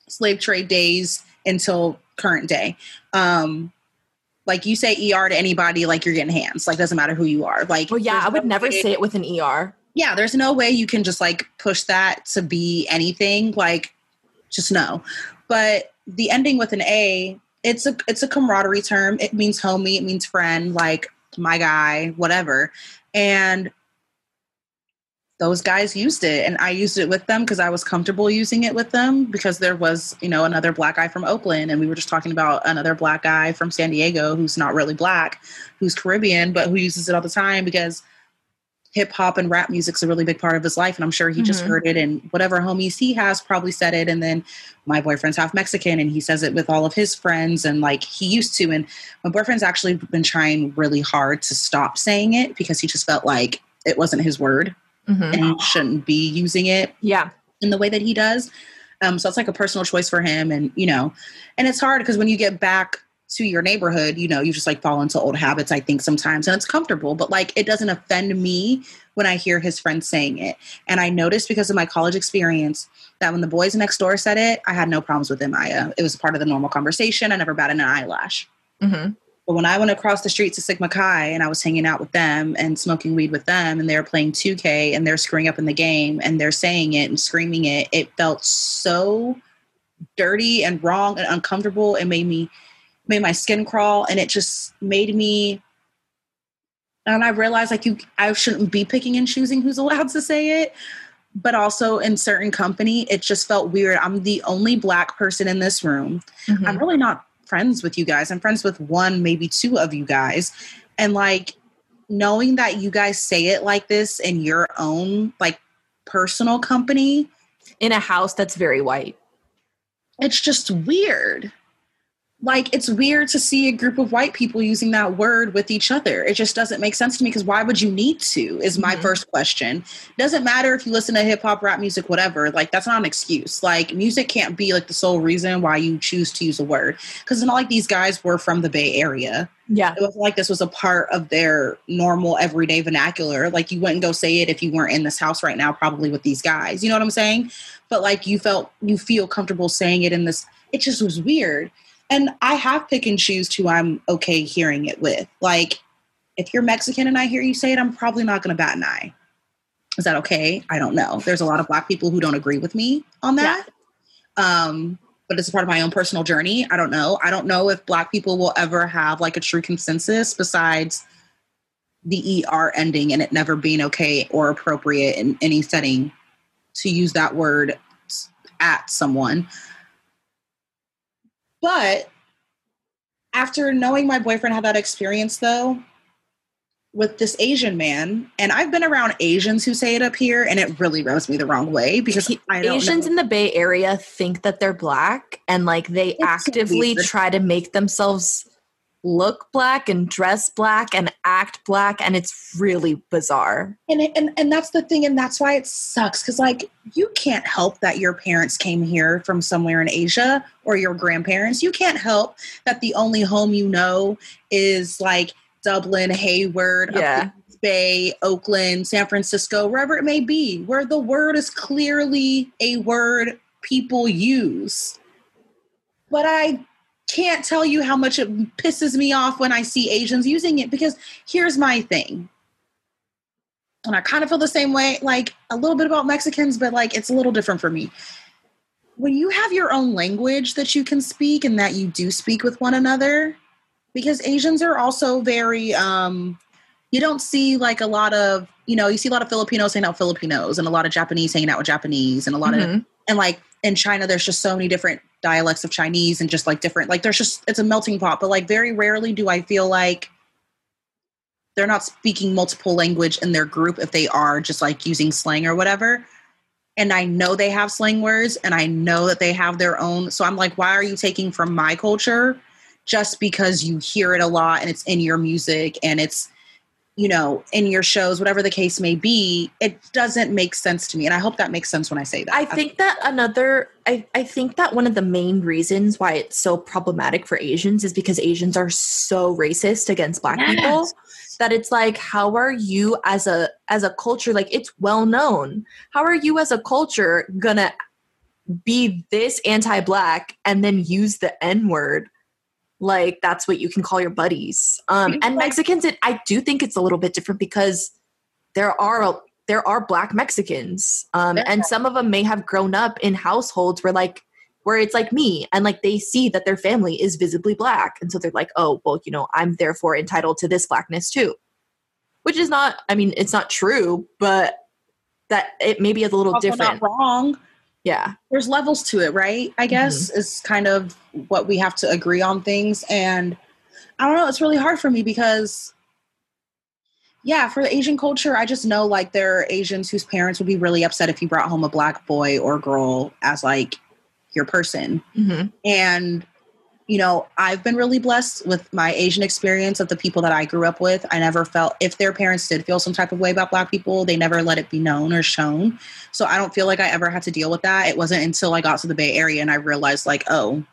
slave trade days until current day. Like you say ER to anybody, like you're getting hands. Like doesn't matter who you are. Like, well, yeah, I would never say it with an ER. Yeah, there's no way you can just, like, push that to be anything. Like, just no. But the ending with an A, it's a camaraderie term. It means homie. It means friend. Like, my guy, whatever. And those guys used it. And I used it with them because I was comfortable using it with them because there was, you know, another Black guy from Oakland. And we were just talking about another Black guy from San Diego who's not really Black, who's Caribbean, but who uses it all the time because hip hop and rap music's a really big part of his life. And I'm sure he just heard it and whatever homies he has probably said it. And then my boyfriend's half Mexican and he says it with all of his friends and like he used to. And my boyfriend's actually been trying really hard to stop saying it because he just felt like it wasn't his word and he shouldn't be using it in the way that he does. So it's like a personal choice for him. And, you know, and it's hard because when you get back to your neighborhood, you know, you just like fall into old habits, I think, sometimes, and it's comfortable, but like, it doesn't offend me when I hear his friends saying it. And I noticed because of my college experience that when the boys next door said it, I had no problems with them. It was part of the normal conversation. I never batted an eyelash. Mm-hmm. But when I went across the street to Sigma Chi and I was hanging out with them and smoking weed with them, and they were playing 2K and they're screwing up in the game and they're saying it and screaming it, it felt so dirty and wrong and uncomfortable. It made my skin crawl, and it just made me, and I realized like I shouldn't be picking and choosing who's allowed to say it, but also in certain company, it just felt weird. I'm the only Black person in this room. Mm-hmm. I'm really not friends with you guys. I'm friends with one, maybe two of you guys. And like knowing that you guys say it like this in your own like personal company in a house that's very white, it's just weird. Like it's weird to see a group of white people using that word with each other. It just doesn't make sense to me, because why would you need to is my first question. Doesn't matter if you listen to hip hop, rap music, whatever, like that's not an excuse. Like music can't be like the sole reason why you choose to use a word, because it's not like these guys were from the Bay Area. Yeah. It was like this was a part of their normal everyday vernacular. Like you wouldn't go say it if you weren't in this house right now, probably with these guys. You know what I'm saying? But like you feel comfortable saying it in this. It just was weird. And I have pick and choose who I'm okay hearing it with. Like if you're Mexican and I hear you say it, I'm probably not going to bat an eye. Is that okay? I don't know. There's a lot of Black people who don't agree with me on that. Yeah. But it's a part of my own personal journey. I don't know. I don't know if Black people will ever have like a true consensus besides the ER ending and it never being okay or appropriate in any setting to use that word at someone. But after knowing my boyfriend had that experience though, with this Asian man, and I've been around Asians who say it up here, and it really rubs me the wrong way, because Asians in the Bay Area think that they're Black, and like they actively try to make themselves look Black and dress Black and act Black, and it's really bizarre. And that's the thing, and that's why it sucks, because like you can't help that your parents came here from somewhere in Asia, or your grandparents. You can't help that the only home you know is like Dublin, Hayward, up the East Bay, Oakland, San Francisco, wherever it may be, where the word is clearly a word people use. But I can't tell you how much it pisses me off when I see Asians using it, because here's my thing. And I kind of feel the same way, like a little bit about Mexicans, but like it's a little different for me. When you have your own language that you can speak and that you do speak with one another, because Asians are also very, you don't see like a lot of, you know, you see a lot of Filipinos hanging out with Filipinos, and a lot of Japanese hanging out with Japanese, and a lot of, and like in China, there's just so many different dialects of Chinese, and just like different, like there's just, it's a melting pot, but like very rarely do I feel like they're not speaking multiple language in their group. If they are, just like using slang or whatever. And I know they have slang words, and I know that they have their own. So I'm like, why are you taking from my culture just because you hear it a lot and it's in your music and it's, you know, in your shows, whatever the case may be? It doesn't make sense to me. And I hope that makes sense when I say that. I think that one of the main reasons why it's so problematic for Asians is because Asians are so racist against Black people that it's like, how are you as a culture, like it's well known, how are you as a culture gonna be this anti-Black and then use the N-word? Like, that's what you can call your buddies. And Mexicans, I do think it's a little bit different, because there are Black Mexicans. And some of them may have grown up in households where it's like me, and like they see that their family is visibly Black. And so they're like, oh, well, you know, I'm therefore entitled to this Blackness too. Which is not, I mean, it's not true, but that it maybe is a little different. Not wrong. Yeah. There's levels to it, right? I guess is kind of what we have to agree on things. And I don't know, it's really hard for me because, yeah, for the Asian culture, I just know like there are Asians whose parents would be really upset if you brought home a Black boy or girl as like your person. Mm-hmm. And, you know, I've been really blessed with my Asian experience of the people that I grew up with. I never felt, if their parents did feel some type of way about Black people, they never let it be known or shown. So I don't feel like I ever had to deal with that. It wasn't until I got to the Bay Area and I realized like, oh,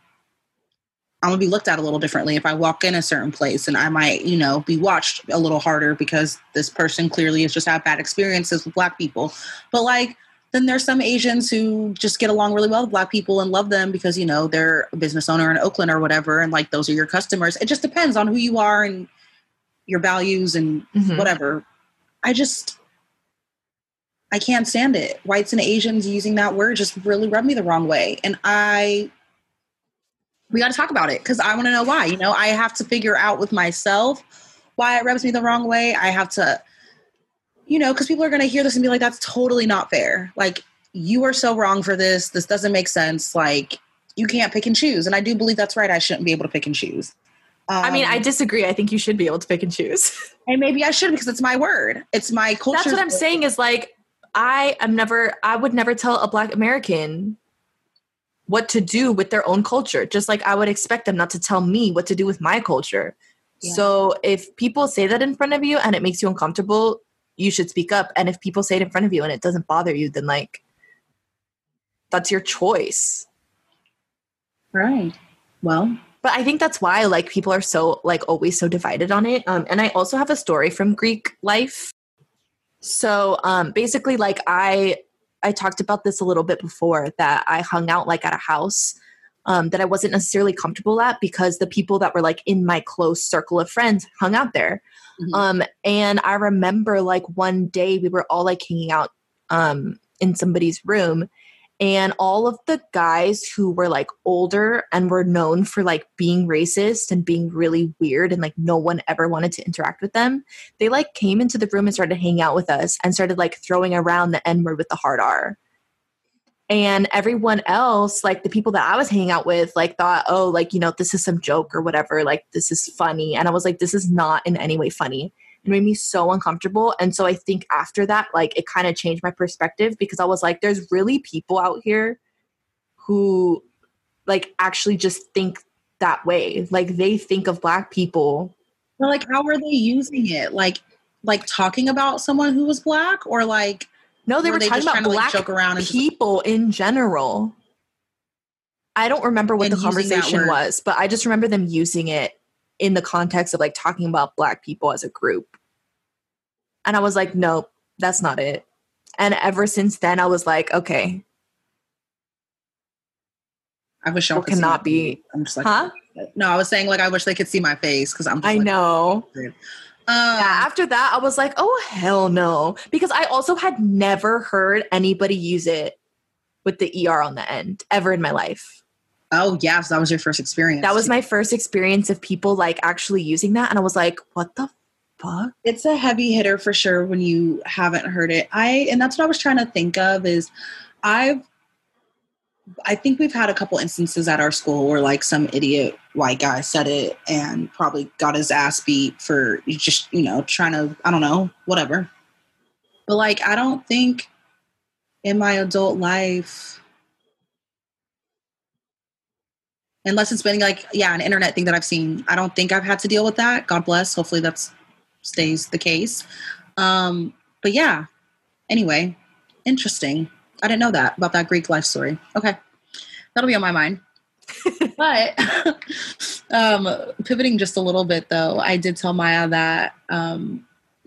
I'm going to be looked at a little differently if I walk in a certain place, and I might, you know, be watched a little harder because this person clearly has just had bad experiences with Black people. But like, then there's some Asians who just get along really well with Black people and love them because, you know, they're a business owner in Oakland or whatever. And like, those are your customers. It just depends on who you are and your values and whatever. I can't stand it. Whites and Asians using that word just really rubbed me the wrong way. And we got to talk about it because I want to know why. You know, I have to figure out with myself why it rubs me the wrong way. I have to, you know, because people are going to hear this and be like, that's totally not fair. Like, you are so wrong for this. This doesn't make sense. Like, you can't pick and choose. And I do believe that's right. I shouldn't be able to pick and choose. I mean, I disagree. I think you should be able to pick and choose. And maybe I should, because it's my word. It's my culture. That's what I'm saying is like, I would never tell a Black American what to do with their own culture. Just like I would expect them not to tell me what to do with my culture. Yeah. So if people say that in front of you and it makes you uncomfortable, you should speak up. And if people say it in front of you and it doesn't bother you, then like, that's your choice. Right. Well, but I think that's why like people are so like always so divided on it. And I also have a story from Greek life. So basically, like I talked about this a little bit before, that I hung out like at a house that I wasn't necessarily comfortable at because the people that were like in my close circle of friends hung out there. Mm-hmm. And I remember like one day we were all like hanging out in somebody's room, and all of the guys who were like older and were known for like being racist and being really weird and like no one ever wanted to interact with them, they like came into the room and started hanging out with us and started like throwing around the N-word with the hard R. And everyone else, like the people that I was hanging out with, like thought, oh, like, you know, this is some joke or whatever. Like, this is funny. And I was like, this is not in any way funny. It made me so uncomfortable. And so I think after that, like, it kind of changed my perspective, because I was like, there's really people out here who like actually just think that way. Like, they think of Black people. Well, like, how are they using it? Like talking about someone who was Black, or like, no, they were talking about Black people in general. I don't remember what the conversation was, but I just remember them using it in the context of like talking about Black people as a group. And I was like, nope, that's not it. And ever since then I was like, okay. I wish y'all cannot be. I'm just like, huh? No, I was saying like, I wish they could see my face. Cause I'm just like, I know. Yeah, after that I was like, oh, hell no. Because I also had never heard anybody use it with the ER on the end ever in my life. Oh, yeah. So that was your first experience. That was my first experience of people like actually using that. And I was like, what the fuck? It's a heavy hitter for sure when you haven't heard it. And that's what I was trying to think of is I think we've had a couple instances at our school where like some idiot white guy said it and probably got his ass beat for just, you know, trying to, I don't know, whatever. But like, I don't think in my adult life, unless it's been like, yeah, an internet thing that I've seen, I don't think I've had to deal with that. God bless. Hopefully that stays the case. But yeah, anyway, interesting. I didn't know that about that Greek life story. Okay. That'll be on my mind. But pivoting just a little bit though, I did tell Maya that, so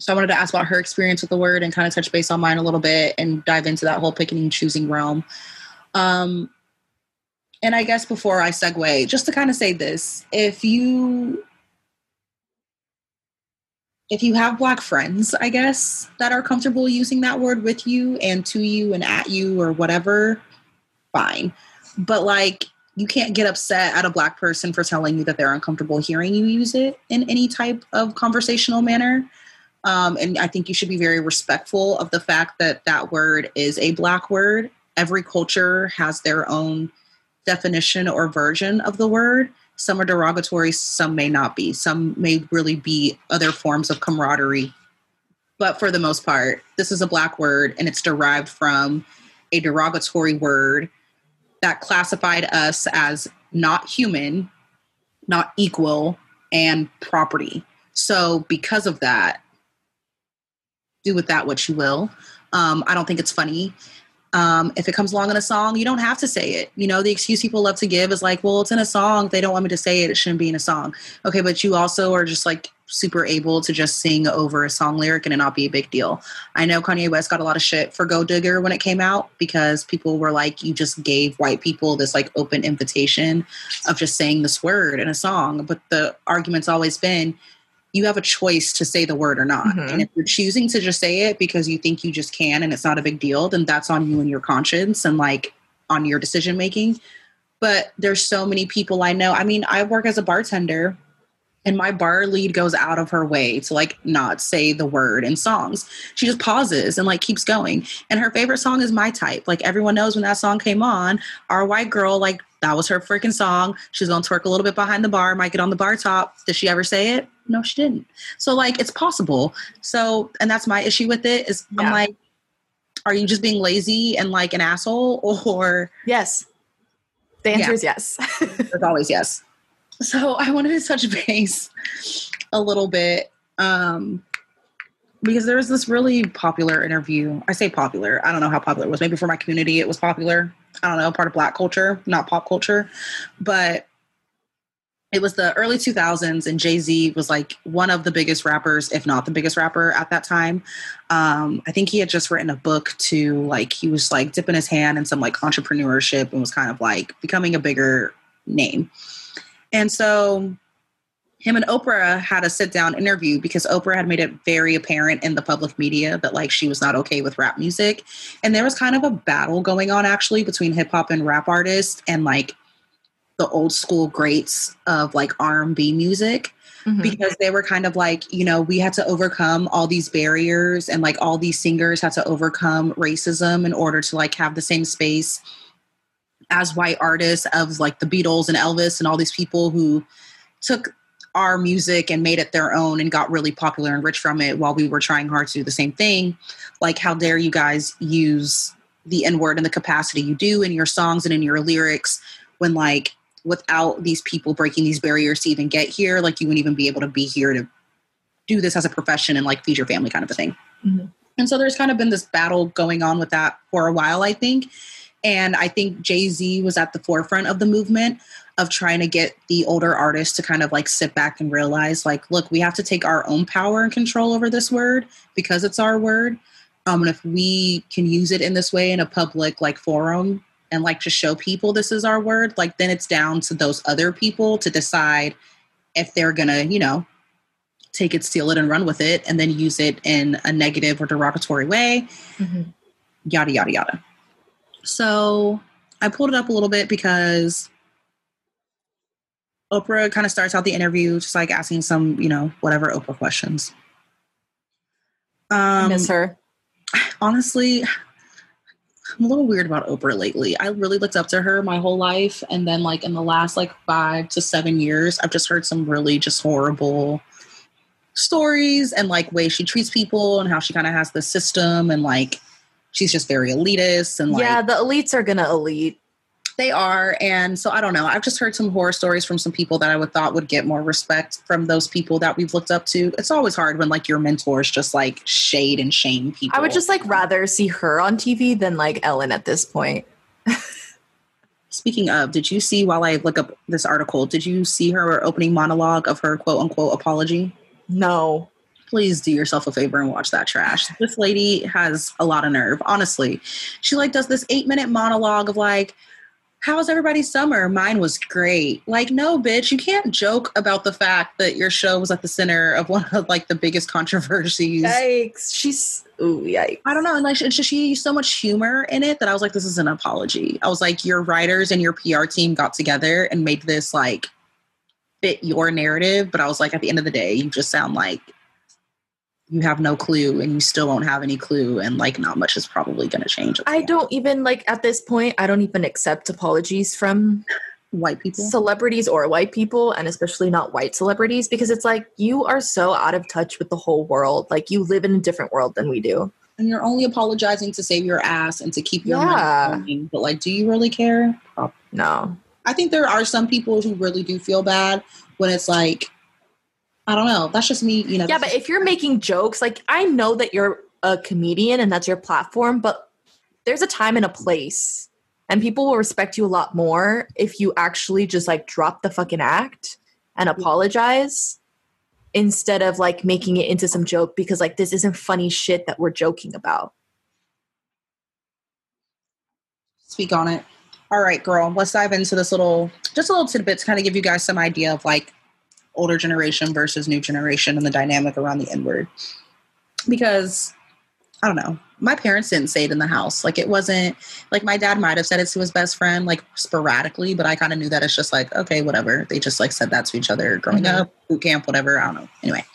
I wanted to ask about her experience with the word and kind of touch base on mine a little bit and dive into that whole picking and choosing realm. And I guess before I segue, just to kind of say this, if you have Black friends, I guess, that are comfortable using that word with you and to you and at you or whatever, fine. But like, you can't get upset at a Black person for telling you that they're uncomfortable hearing you use it in any type of conversational manner. And I think you should be very respectful of the fact that that word is a Black word. Every culture has their own definition or version of the word. Some are derogatory, some may not be. Some may really be other forms of camaraderie. But for the most part, this is a Black word and it's derived from a derogatory word that classified us as not human, not equal, and property. So because of that, do with that what you will. I don't think it's funny. If it comes along in a song, you don't have to say it. You know, the excuse people love to give is like, well, it's in a song. They don't want me to say it. It shouldn't be in a song. Okay, but you also are just like super able to just sing over a song lyric and it not be a big deal. I know Kanye West got a lot of shit for Gold Digger when it came out because people were like, you just gave white people this like open invitation of just saying this word in a song. But the argument's always been, you have a choice to say the word or not. Mm-hmm. And if you're choosing to just say it because you think you just can and it's not a big deal, then that's on you and your conscience and like on your decision making. But there's so many people I know. I mean, I work as a bartender and my bar lead goes out of her way to like not say the word in songs. She just pauses and like keeps going. And her favorite song is My Type. Like everyone knows when that song came on, our white girl, like that was her freaking song. She's going to twerk a little bit behind the bar, might get on the bar top. Did she ever say it? No, she didn't. So like, it's possible. So, and that's my issue with it is I'm like, are you just being lazy and like an asshole or? Yes. The answer is yes. It's always yes. So I wanted to touch base a little bit because there was this really popular interview. I say popular. I don't know how popular it was. Maybe for my community it was popular. I don't know, part of Black culture, not pop culture. But it was the early 2000s and Jay-Z was like one of the biggest rappers, if not the biggest rapper at that time. I think he had just written a book to like, he was like dipping his hand in some like entrepreneurship and was kind of like becoming a bigger name. And so him and Oprah had a sit down interview because Oprah had made it very apparent in the public media that like she was not okay with rap music. And there was kind of a battle going on actually between hip hop and rap artists and like the old school greats of like R&B music. Mm-hmm. Because they were kind of like, you know, we had to overcome all these barriers and like all these singers had to overcome racism in order to like have the same space as white artists of like the Beatles and Elvis and all these people who took our music and made it their own and got really popular and rich from it while we were trying hard to do the same thing. Like, how dare you guys use the N-word in the capacity you do in your songs and in your lyrics when like without these people breaking these barriers to even get here, like you wouldn't even be able to be here to do this as a profession and like feed your family kind of a thing. Mm-hmm. And so there's kind of been this battle going on with that for a while, I think. And I think Jay-Z was at the forefront of the movement of trying to get the older artists to kind of like sit back and realize like, look, we have to take our own power and control over this word because it's our word. And if we can use it in this way in a public like forum and like to show people this is our word, like then it's down to those other people to decide if they're going to, you know, take it, steal it and run with it and then use it in a negative or derogatory way, mm-hmm. yada, yada, yada. So I pulled it up a little bit because Oprah kind of starts out the interview just like asking some, you know, whatever Oprah questions. I miss her. Honestly, I'm a little weird about Oprah lately. I really looked up to her my whole life. And then like in the last like 5 to 7 years, I've just heard some really just horrible stories and like way she treats people and how she kind of has this system and like she's just very elitist and like, yeah, the elites are going to elite. They are. And so I don't know. I've just heard some horror stories from some people that I would thought would get more respect from those people that we've looked up to. It's always hard when like your mentors just like shade and shame people. I would just like rather see her on TV than like Ellen at this point. Speaking of, did you see, while I look up this article, did you see her opening monologue of her quote unquote apology? No. Please do yourself a favor and watch that trash. This lady has a lot of nerve, honestly. She like does this 8-minute monologue of like, how was everybody's summer? Mine was great. Like, no, bitch, you can't joke about the fact that your show was at the center of one of like the biggest controversies. Yikes. She's, ooh, yikes. I don't know. And like, she used so much humor in it that I was like, this is an apology. I was like, your writers and your PR team got together and made this like fit your narrative. But I was like, at the end of the day, you just sound like you have no clue and you still won't have any clue and like not much is probably going to change. I don't even like at this point, I don't even accept apologies from white people, celebrities or white people, and especially not white celebrities, because it's like you are so out of touch with the whole world. Like you live in a different world than we do. And you're only apologizing to save your ass and to keep your mind going. But like, do you really care? No. I think there are some people who really do feel bad when it's like, I don't know. That's just me, you know. Yeah, but if you're making jokes, like I know that you're a comedian and that's your platform, but there's a time and a place, and people will respect you a lot more if you actually just like drop the fucking act and apologize instead of like making it into some joke, because like this isn't funny shit that we're joking about. Speak on it. All right, girl, let's dive into this little tidbit to kind of give you guys some idea of like older generation versus new generation and the dynamic around the N-word. Because, I don't know, my parents didn't say it in the house. Like, it wasn't, like, my dad might have said it to his best friend, like, sporadically, but I kind of knew that it's just like, okay, whatever. They just, like, said that to each other growing up, boot camp, whatever, I don't know. Anyway.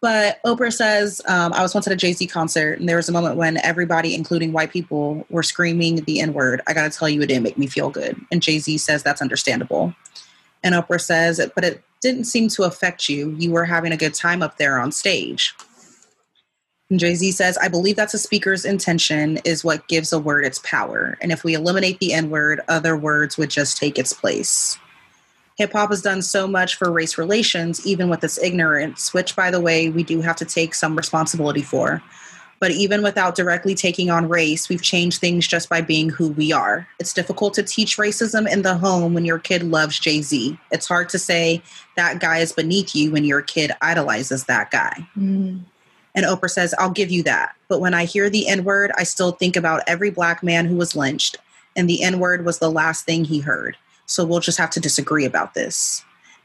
But Oprah says, I was once at a Jay-Z concert, and there was a moment when everybody, including white people, were screaming the N-word. I got to tell you, it didn't make me feel good. And Jay-Z says, that's understandable. And Oprah says, but it didn't seem to affect you. You were having a good time up there on stage. And Jay-Z says, I believe that's a speaker's intention is what gives a word its power. And if we eliminate the N-word, other words would just take its place. Hip-hop has done so much for race relations, even with its ignorance, which, by the way, we do have to take some responsibility for. But even without directly taking on race, we've changed things just by being who we are. It's difficult to teach racism in the home when your kid loves Jay-Z. It's hard to say that guy is beneath you when your kid idolizes that guy. Mm. And Oprah says, I'll give you that. But when I hear the N-word, I still think about every black man who was lynched. And the N-word was the last thing he heard. So we'll just have to disagree about this.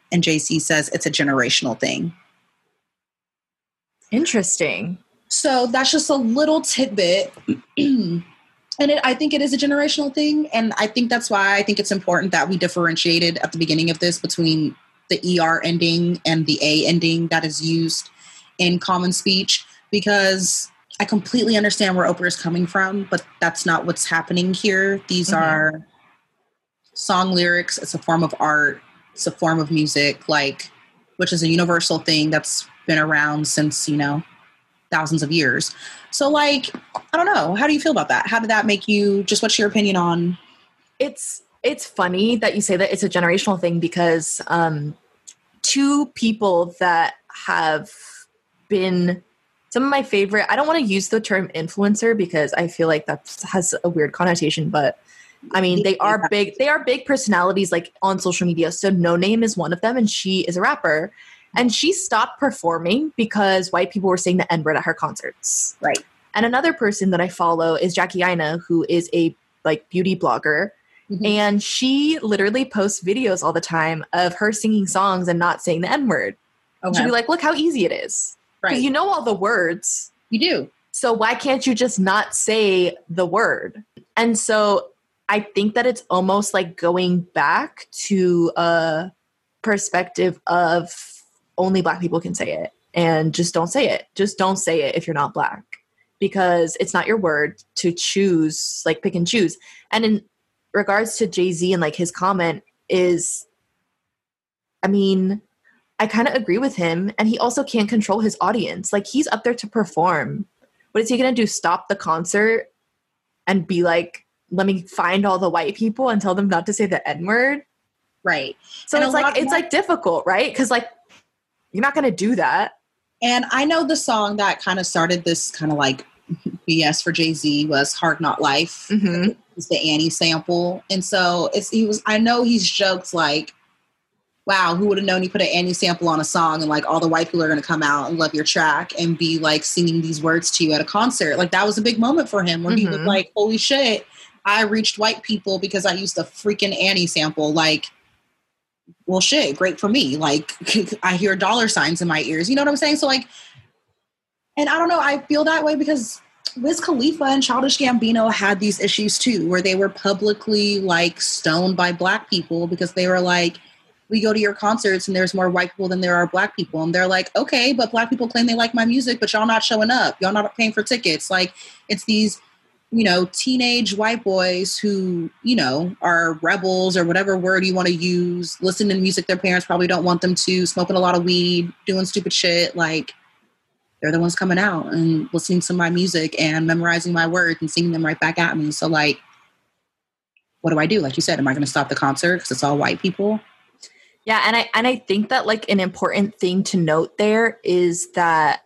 And JC says it's a generational thing. Interesting. So that's just a little tidbit. And I think it is a generational thing. And I think that's why I think it's important that we differentiated at the beginning of this between the ER ending and the A ending that is used in common speech, because I completely understand where Oprah is coming from, but that's not what's happening here. These are song lyrics. It's a form of art. It's a form of music, like, which is a universal thing that's been around since, you know, thousands of years. So, like, I don't know. How do you feel about that? How did that make you, just what's your opinion on? It's funny that you say that it's a generational thing, because two people that have been some of my favorite, I don't want to use the term influencer because I feel like that has a weird connotation, but I mean, they are big personalities, like, on social media. So No Name is one of them, and she is a rapper, and she stopped performing because white people were saying the N-word at her concerts. Right. And another person that I follow is Jackie Ina, who is a, like, beauty blogger. And she literally posts videos all the time of her singing songs and not saying the N-word. Okay. She'll be like, look how easy it is. Right. You know all the words. You do. So why can't you just not say the word? And so I think that it's almost like going back to a perspective of only black people can say it, and just don't say it. Just don't say it if you're not black, because it's not your word to choose, like, pick and choose. And in regards to Jay-Z and, like, his comment is, I mean, I kind of agree with him, and he also can't control his audience. Like, he's up there to perform. What is he going to do? Stop the concert and be like, let me find all the white people and tell them not to say the N-word? Right. So it's difficult, right? Because, like, you're not going to do that. And I know the song that kind of started this kind of, like, BS for Jay-Z was Hard Knock Life. It was the Annie sample. And so I know he's joked, like, wow, who would have known you put an Annie sample on a song and, like, all the white people are going to come out and love your track and be, like, singing these words to you at a concert. Like, that was a big moment for him where he was like, holy shit, I reached white people because I used the freaking Annie sample. Like, well, shit, great for me. Like, I hear dollar signs in my ears. You know what I'm saying? So, like, and I don't know, I feel that way because Wiz Khalifa and Childish Gambino had these issues too, where they were publicly, like, stoned by black people because they were like, we go to your concerts and there's more white people than there are black people. And they're like, okay, but black people claim they like my music, but y'all not showing up. Y'all not paying for tickets. Like, it's these, you know, teenage white boys who, you know, are rebels or whatever word you want to use, listening to music their parents probably don't want them to, smoking a lot of weed, doing stupid shit. Like, they're the ones coming out and listening to my music and memorizing my words and singing them right back at me. So, like, what do I do? Like you said, am I going to stop the concert because it's all white people? Yeah, and I think that, like, an important thing to note there is that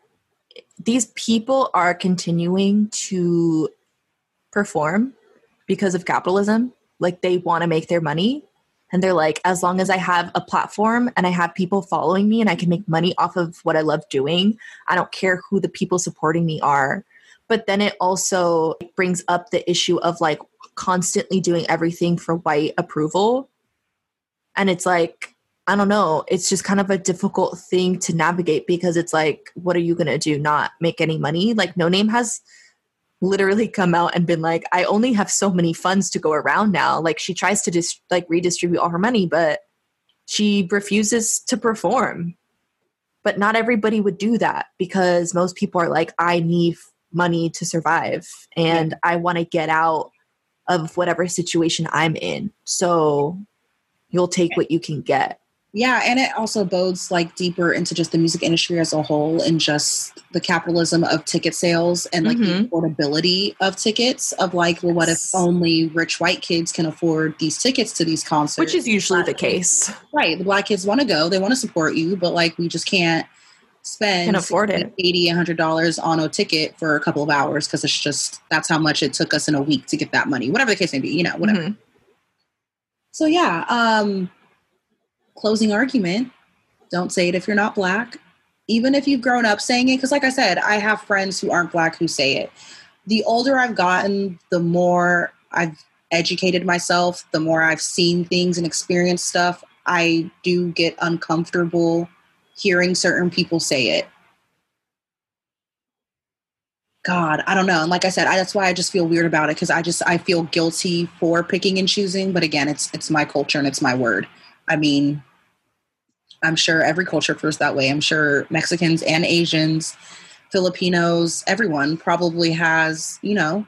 these people are continuing to perform because of capitalism. Like, they want to make their money. And they're like, as long as I have a platform and I have people following me and I can make money off of what I love doing, I don't care who the people supporting me are. But then it also brings up the issue of like constantly doing everything for white approval. And it's like, I don't know, it's just kind of a difficult thing to navigate because it's like, what are you going to do? Not make any money? Like, No Name has literally come out and been like, I only have so many funds to go around now. Like, she tries to just redistribute all her money, but she refuses to perform. But not everybody would do that because most people are like, I need money to survive and I want to get out of whatever situation I'm in. So you'll take what you can get. Yeah, and it also bodes like deeper into just the music industry as a whole and just the capitalism of ticket sales and like the affordability of tickets of like, well, what if only rich white kids can afford these tickets to these concerts? Which is usually the case. Right. The black kids want to go. They want to support you, but like we just can't spend $80, $100 on a ticket for a couple of hours because it's just, that's how much it took us in a week to get that money. Whatever the case may be, you know, whatever. Mm-hmm. So yeah, closing argument, don't say it if you're not black, even if you've grown up saying it, because like I said, I have friends who aren't black who say it. The older I've gotten, the more I've educated myself, the more I've seen things and experienced stuff, I do get uncomfortable hearing certain people say it. God, I don't know. And like I said, that's why I just feel weird about it, because I feel guilty for picking and choosing. But again, it's my culture and it's my word. I mean, I'm sure every culture feels that way. I'm sure Mexicans and Asians, Filipinos, everyone probably has, you know,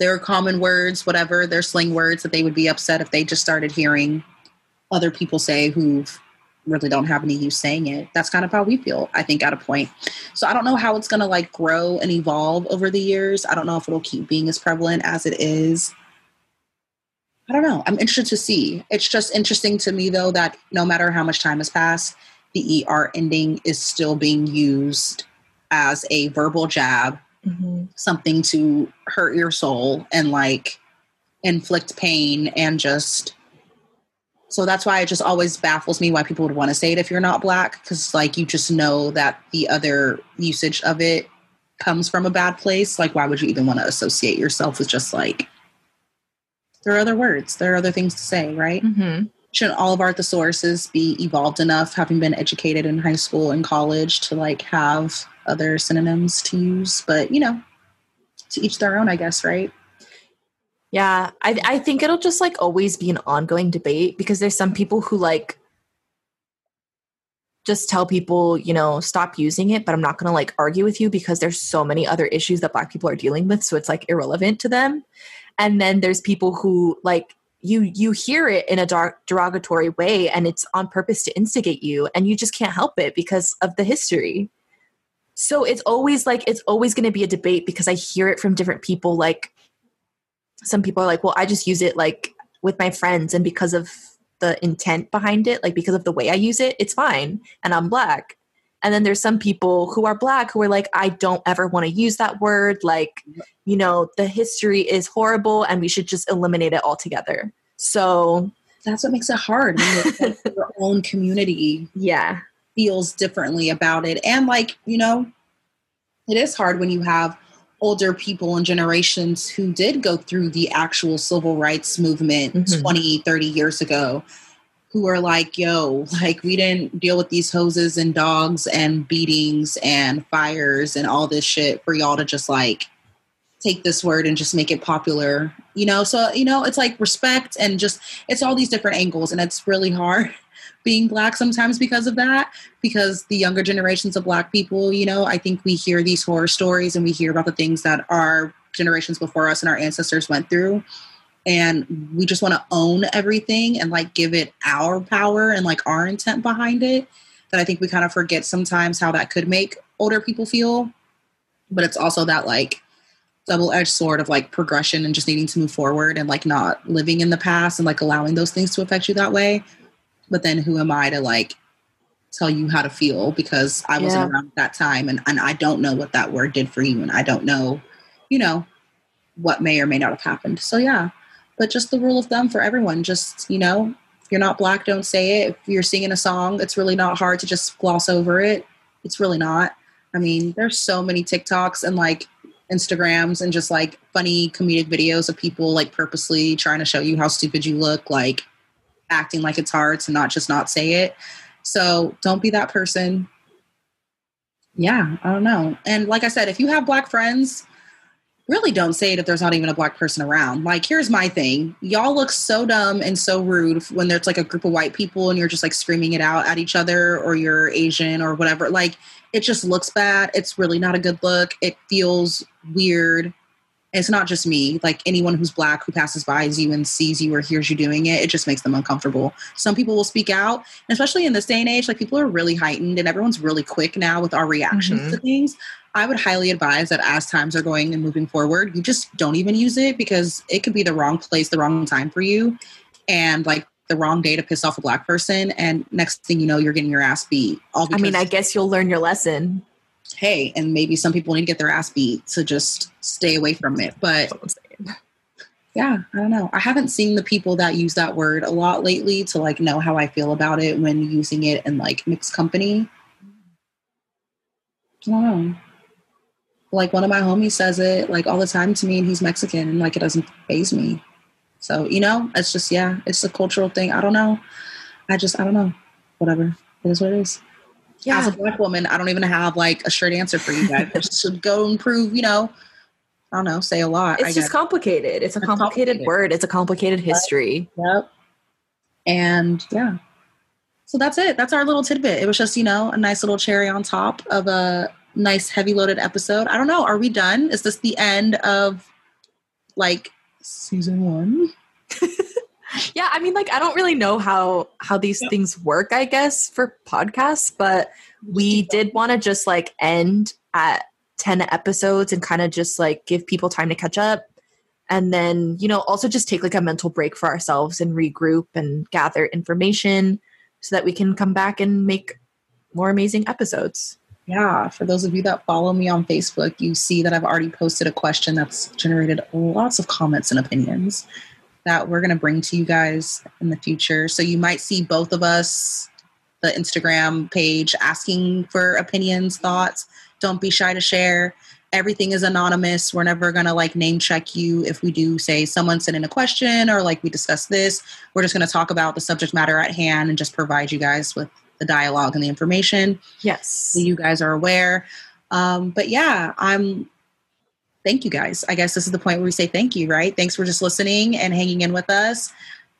their common words, whatever, their slang words that they would be upset if they just started hearing other people say who really don't have any use saying it. That's kind of how we feel, I think, at a point. So I don't know how it's going to like grow and evolve over the years. I don't know if it'll keep being as prevalent as it is. I don't know. I'm interested to see. It's just interesting to me, though, that no matter how much time has passed, the ER ending is still being used as a verbal jab, something to hurt your soul and like inflict pain and just. So that's why it just always baffles me why people would want to say it if you're not black, because like you just know that the other usage of it comes from a bad place. Like, why would you even want to associate yourself with just like. There are other words. There are other things to say, right? Mm-hmm. Shouldn't all of our thesaurus be evolved enough, having been educated in high school and college, to like have other synonyms to use? But, you know, to each their own, I guess, right? Yeah. I think it'll just like always be an ongoing debate because there's some people who like just tell people, you know, stop using it, but I'm not going to like argue with you because there's so many other issues that Black people are dealing with. So it's like irrelevant to them. And then there's people who like you hear it in a derogatory way and it's on purpose to instigate you and you just can't help it because of the history. So it's always like, it's always going to be a debate because I hear it from different people. Like some people are like, well, I just use it like with my friends and because of the intent behind it, like because of the way I use it, it's fine. And I'm Black. And then there's some people who are Black who are like, I don't ever want to use that word. Like, you know, the history is horrible and we should just eliminate it altogether. So that's what makes it hard. When your own community feels differently about it. And like, you know, it is hard when you have older people and generations who did go through the actual civil rights movement 20, 30 years ago. Who are like, yo, like we didn't deal with these hoses and dogs and beatings and fires and all this shit for y'all to just like take this word and just make it popular, you know? So, you know, it's like respect and just, it's all these different angles and it's really hard being Black sometimes because of that, because the younger generations of Black people, you know, I think we hear these horror stories and we hear about the things that our generations before us and our ancestors went through. And we just want to own everything and like give it our power and like our intent behind it. That I think we kind of forget sometimes how that could make older people feel. But it's also that like double-edged sword of like progression and just needing to move forward and like not living in the past and like allowing those things to affect you that way. But then who am I to like tell you how to feel because I wasn't around at that time and I don't know what that word did for you and I don't know, you know. what may or may not have happened. So yeah, but just the rule of thumb for everyone, just, you know, if you're not Black, don't say it. If you're singing a song, it's really not hard to just gloss over it. It's really not. I mean, there's so many TikToks and like Instagrams and just like funny comedic videos of people like purposely trying to show you how stupid you look, like acting like it's hard to not just not say it. So don't be that person. Yeah, I don't know. And like I said, if you have Black friends, really don't say it if there's not even a Black person around. Like, here's my thing. Y'all look so dumb and so rude when there's like a group of white people and you're just like screaming it out at each other, or you're Asian or whatever. Like, it just looks bad. It's really not a good look. It feels weird. It's not just me. Like, anyone who's Black who passes by you and sees you or hears you doing it, it just makes them uncomfortable. Some people will speak out, and especially in this day and age, like, people are really heightened and everyone's really quick now with our reactions to things. I would highly advise that as times are going and moving forward, you just don't even use it, because it could be the wrong place, the wrong time for you, and like the wrong day to piss off a Black person. And next thing you know, you're getting your ass beat. I mean, I guess you'll learn your lesson. Hey, and maybe some people need to get their ass beat, so just stay away from it. But yeah, I don't know. I haven't seen the people that use that word a lot lately to like know how I feel about it when using it in like mixed company. I don't know. Like, one of my homies says it like all the time to me, and he's Mexican, and like it doesn't faze me. So, you know, it's just, yeah, it's a cultural thing. I don't know. I don't know. Whatever. It is what it is. Yeah. As a Black woman, I don't even have like a straight answer for you guys. I just should go and prove, you know, I don't know, say a lot. It's just complicated. It's a complicated word. It's a complicated history. Yep. And yeah. So that's it. That's our little tidbit. It was just, you know, a nice little cherry on top of a nice heavy loaded episode. I don't know. Are we done? Is this the end of like season one? Yeah, I mean, like, I don't really know how these things work, I guess, for podcasts, but we did want to just like end at 10 episodes and kind of just like give people time to catch up. And then, you know, also just take like a mental break for ourselves and regroup and gather information so that we can come back and make more amazing episodes. Yeah, for those of you that follow me on Facebook, you see that I've already posted a question that's generated lots of comments and opinions that we're going to bring to you guys in the future. So you might see both of us, the Instagram page, asking for opinions, thoughts. Don't be shy to share. Everything is anonymous. We're never going to like name check you. If we do say someone sent in a question or like we discuss this, we're just going to talk about the subject matter at hand and just provide you guys with the dialogue and the information. Yes. So you guys are aware. But yeah, thank you guys. I guess this is the point where we say thank you, right? Thanks for just listening and hanging in with us.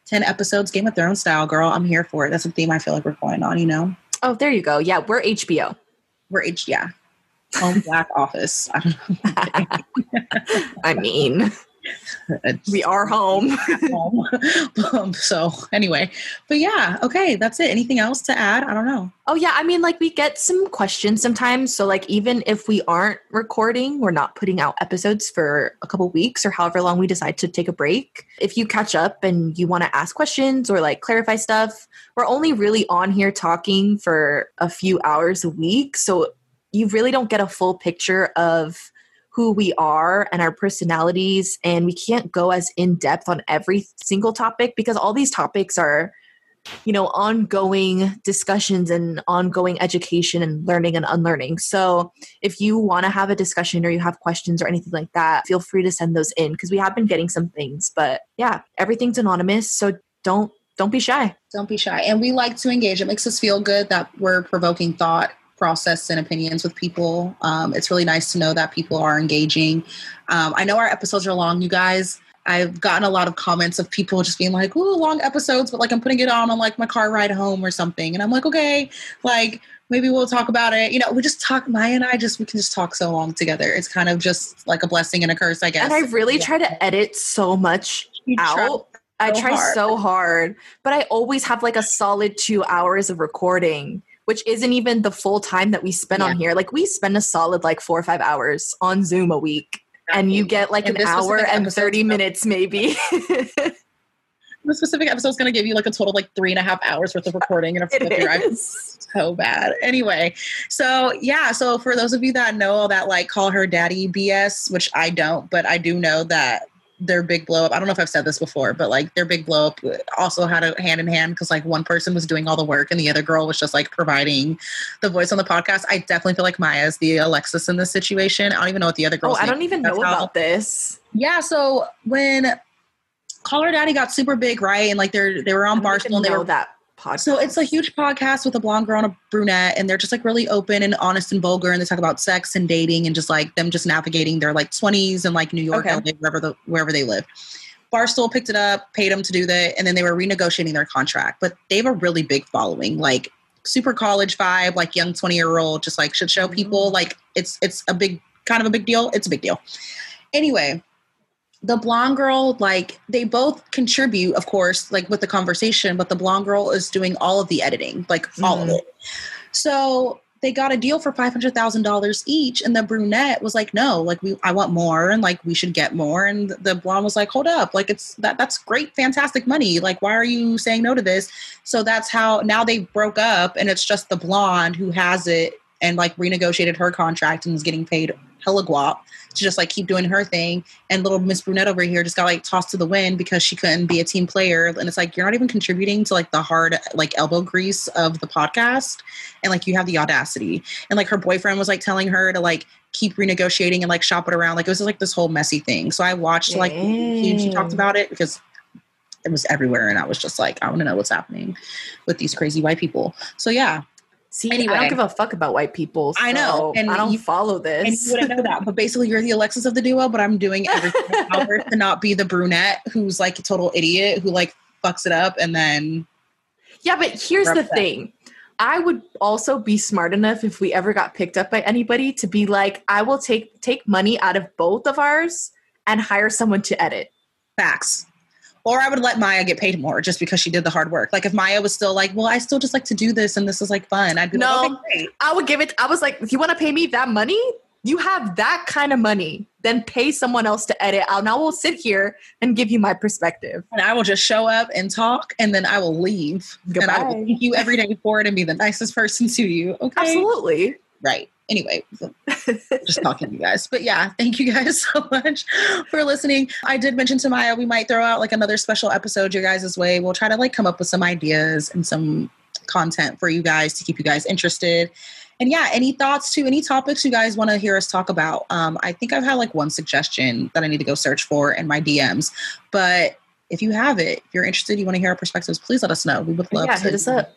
10 episodes, Game of Thrones style, girl. I'm here for it. That's a theme I feel like we're going on, you know? Oh, there you go. Yeah, we're HBO. Yeah. Home Black Office. I don't know. I mean, we are home. So anyway, but yeah, okay, that's it. Anything else to add? I don't know. Oh yeah, I mean, like, we get some questions sometimes, so like even if we aren't recording, we're not putting out episodes for a couple weeks or however long we decide to take a break, if you catch up and you want to ask questions or like clarify stuff, we're only really on here talking for a few hours a week, so you really don't get a full picture of who we are and our personalities, and we can't go as in-depth on every single topic because all these topics are, you know, ongoing discussions and ongoing education and learning and unlearning. So if you want to have a discussion or you have questions or anything like that, feel free to send those in because we have been getting some things. But yeah, everything's anonymous, so don't be shy. Don't be shy. And we like to engage. It makes us feel good that we're provoking thought, process, and opinions with people. It's really nice to know that people are engaging. I know our episodes are long, you guys. I've gotten a lot of comments of people just being like, "Ooh, long episodes," but like I'm putting it on like my car ride home or something. And I'm like, okay, like maybe we'll talk about it. You know, we just talk, Maya and I we can just talk so long together. It's kind of just like a blessing and a curse, I guess. And I really try to edit so much out. I try so hard, but I always have like a solid 2 hours of recording, which isn't even the full time that we spend on here. Like, we spend a solid like 4 or 5 hours on Zoom a week, and you get like an hour and 30 minutes maybe. The specific episode is going to give you like a total like 3.5 hours worth of recording. And it's so bad. Anyway, so yeah. So for those of you that know all that like Call Her Daddy BS, which I don't, but I do know that their big blow up, I don't know if I've said this before, but like their big blow up also had a hand in hand because like one person was doing all the work and the other girl was just like providing the voice on the podcast. I definitely feel like Maya's the Alexis in this situation. I don't even know what the other girl's name. I don't even know about this. Yeah. So when Call Her Daddy got super big, right? And like they were on Barstool and they were that podcast. So it's a huge podcast with a blonde girl and a brunette, and they're just like really open and honest and vulgar, and they talk about sex and dating and just like them just navigating their like 20s and like New York, okay, LA, wherever they live. Barstool picked it up, paid them to do that, and then they were renegotiating their contract. But they have a really big following, like super college vibe, like young 20-year-old, just like should show people like it's a big kind of a big deal. It's a big deal. Anyway. The blonde girl, like, they both contribute, of course, like, with the conversation, but the blonde girl is doing all of the editing, like, all of it. So they got a deal for $500,000 each, and the brunette was like, no, like, I want more, and, like, we should get more. And the blonde was like, hold up, like, that's great, fantastic money. Like, why are you saying no to this? So that's how, now they broke up, and it's just the blonde who has it and, like, renegotiated her contract and is getting paid hella guap to just like keep doing her thing, and little Miss Brunette over here just got like tossed to the wind because she couldn't be a team player. And it's like, you're not even contributing to like the hard like elbow grease of the podcast, and like you have the audacity. And like her boyfriend was like telling her to like keep renegotiating and like shop it around. Like it was just, like this whole messy thing. So I watched like she talked about it because it was everywhere, and I was just like, I want to know what's happening with these crazy white people. So yeah. See, anyway. I don't give a fuck about white people. So I know. And I don't follow this. And you wouldn't know that. But basically, you're the Alexis of the duo, but I'm doing everything in my power to not be the brunette who's like a total idiot who like fucks it up and then. Yeah, but here's the thing. I would also be smart enough if we ever got picked up by anybody to be like, I will take money out of both of ours and hire someone to edit. Facts. Or I would let Maya get paid more just because she did the hard work. Like if Maya was still like, well, I still just like to do this and this is like fun. I'd be like, okay, great. I would give it. I was like, if you want to pay me that money, you have that kind of money, then pay someone else to edit. And I will sit here and give you my perspective. And I will just show up and talk, and then I will leave. Goodbye. And I will thank you every day for it and be the nicest person to you. Okay. Absolutely. Right. Anyway, just talking to you guys. But yeah, thank you guys so much for listening. I did mention to Maya, we might throw out like another special episode your guys' way. We'll try to like come up with some ideas and some content for you guys to keep you guys interested. And yeah, any thoughts to any topics you guys want to hear us talk about? I think I've had like one suggestion that I need to go search for in my DMs. But if you have it, if you're interested, you want to hear our perspectives, please let us know. We would love to. Yeah, hit us up.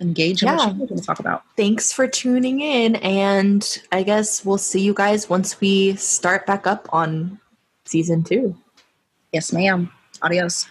Engage in what you're going to talk about. Thanks for tuning in, and I guess we'll see you guys once we start back up on season 2. Yes, ma'am. Adios.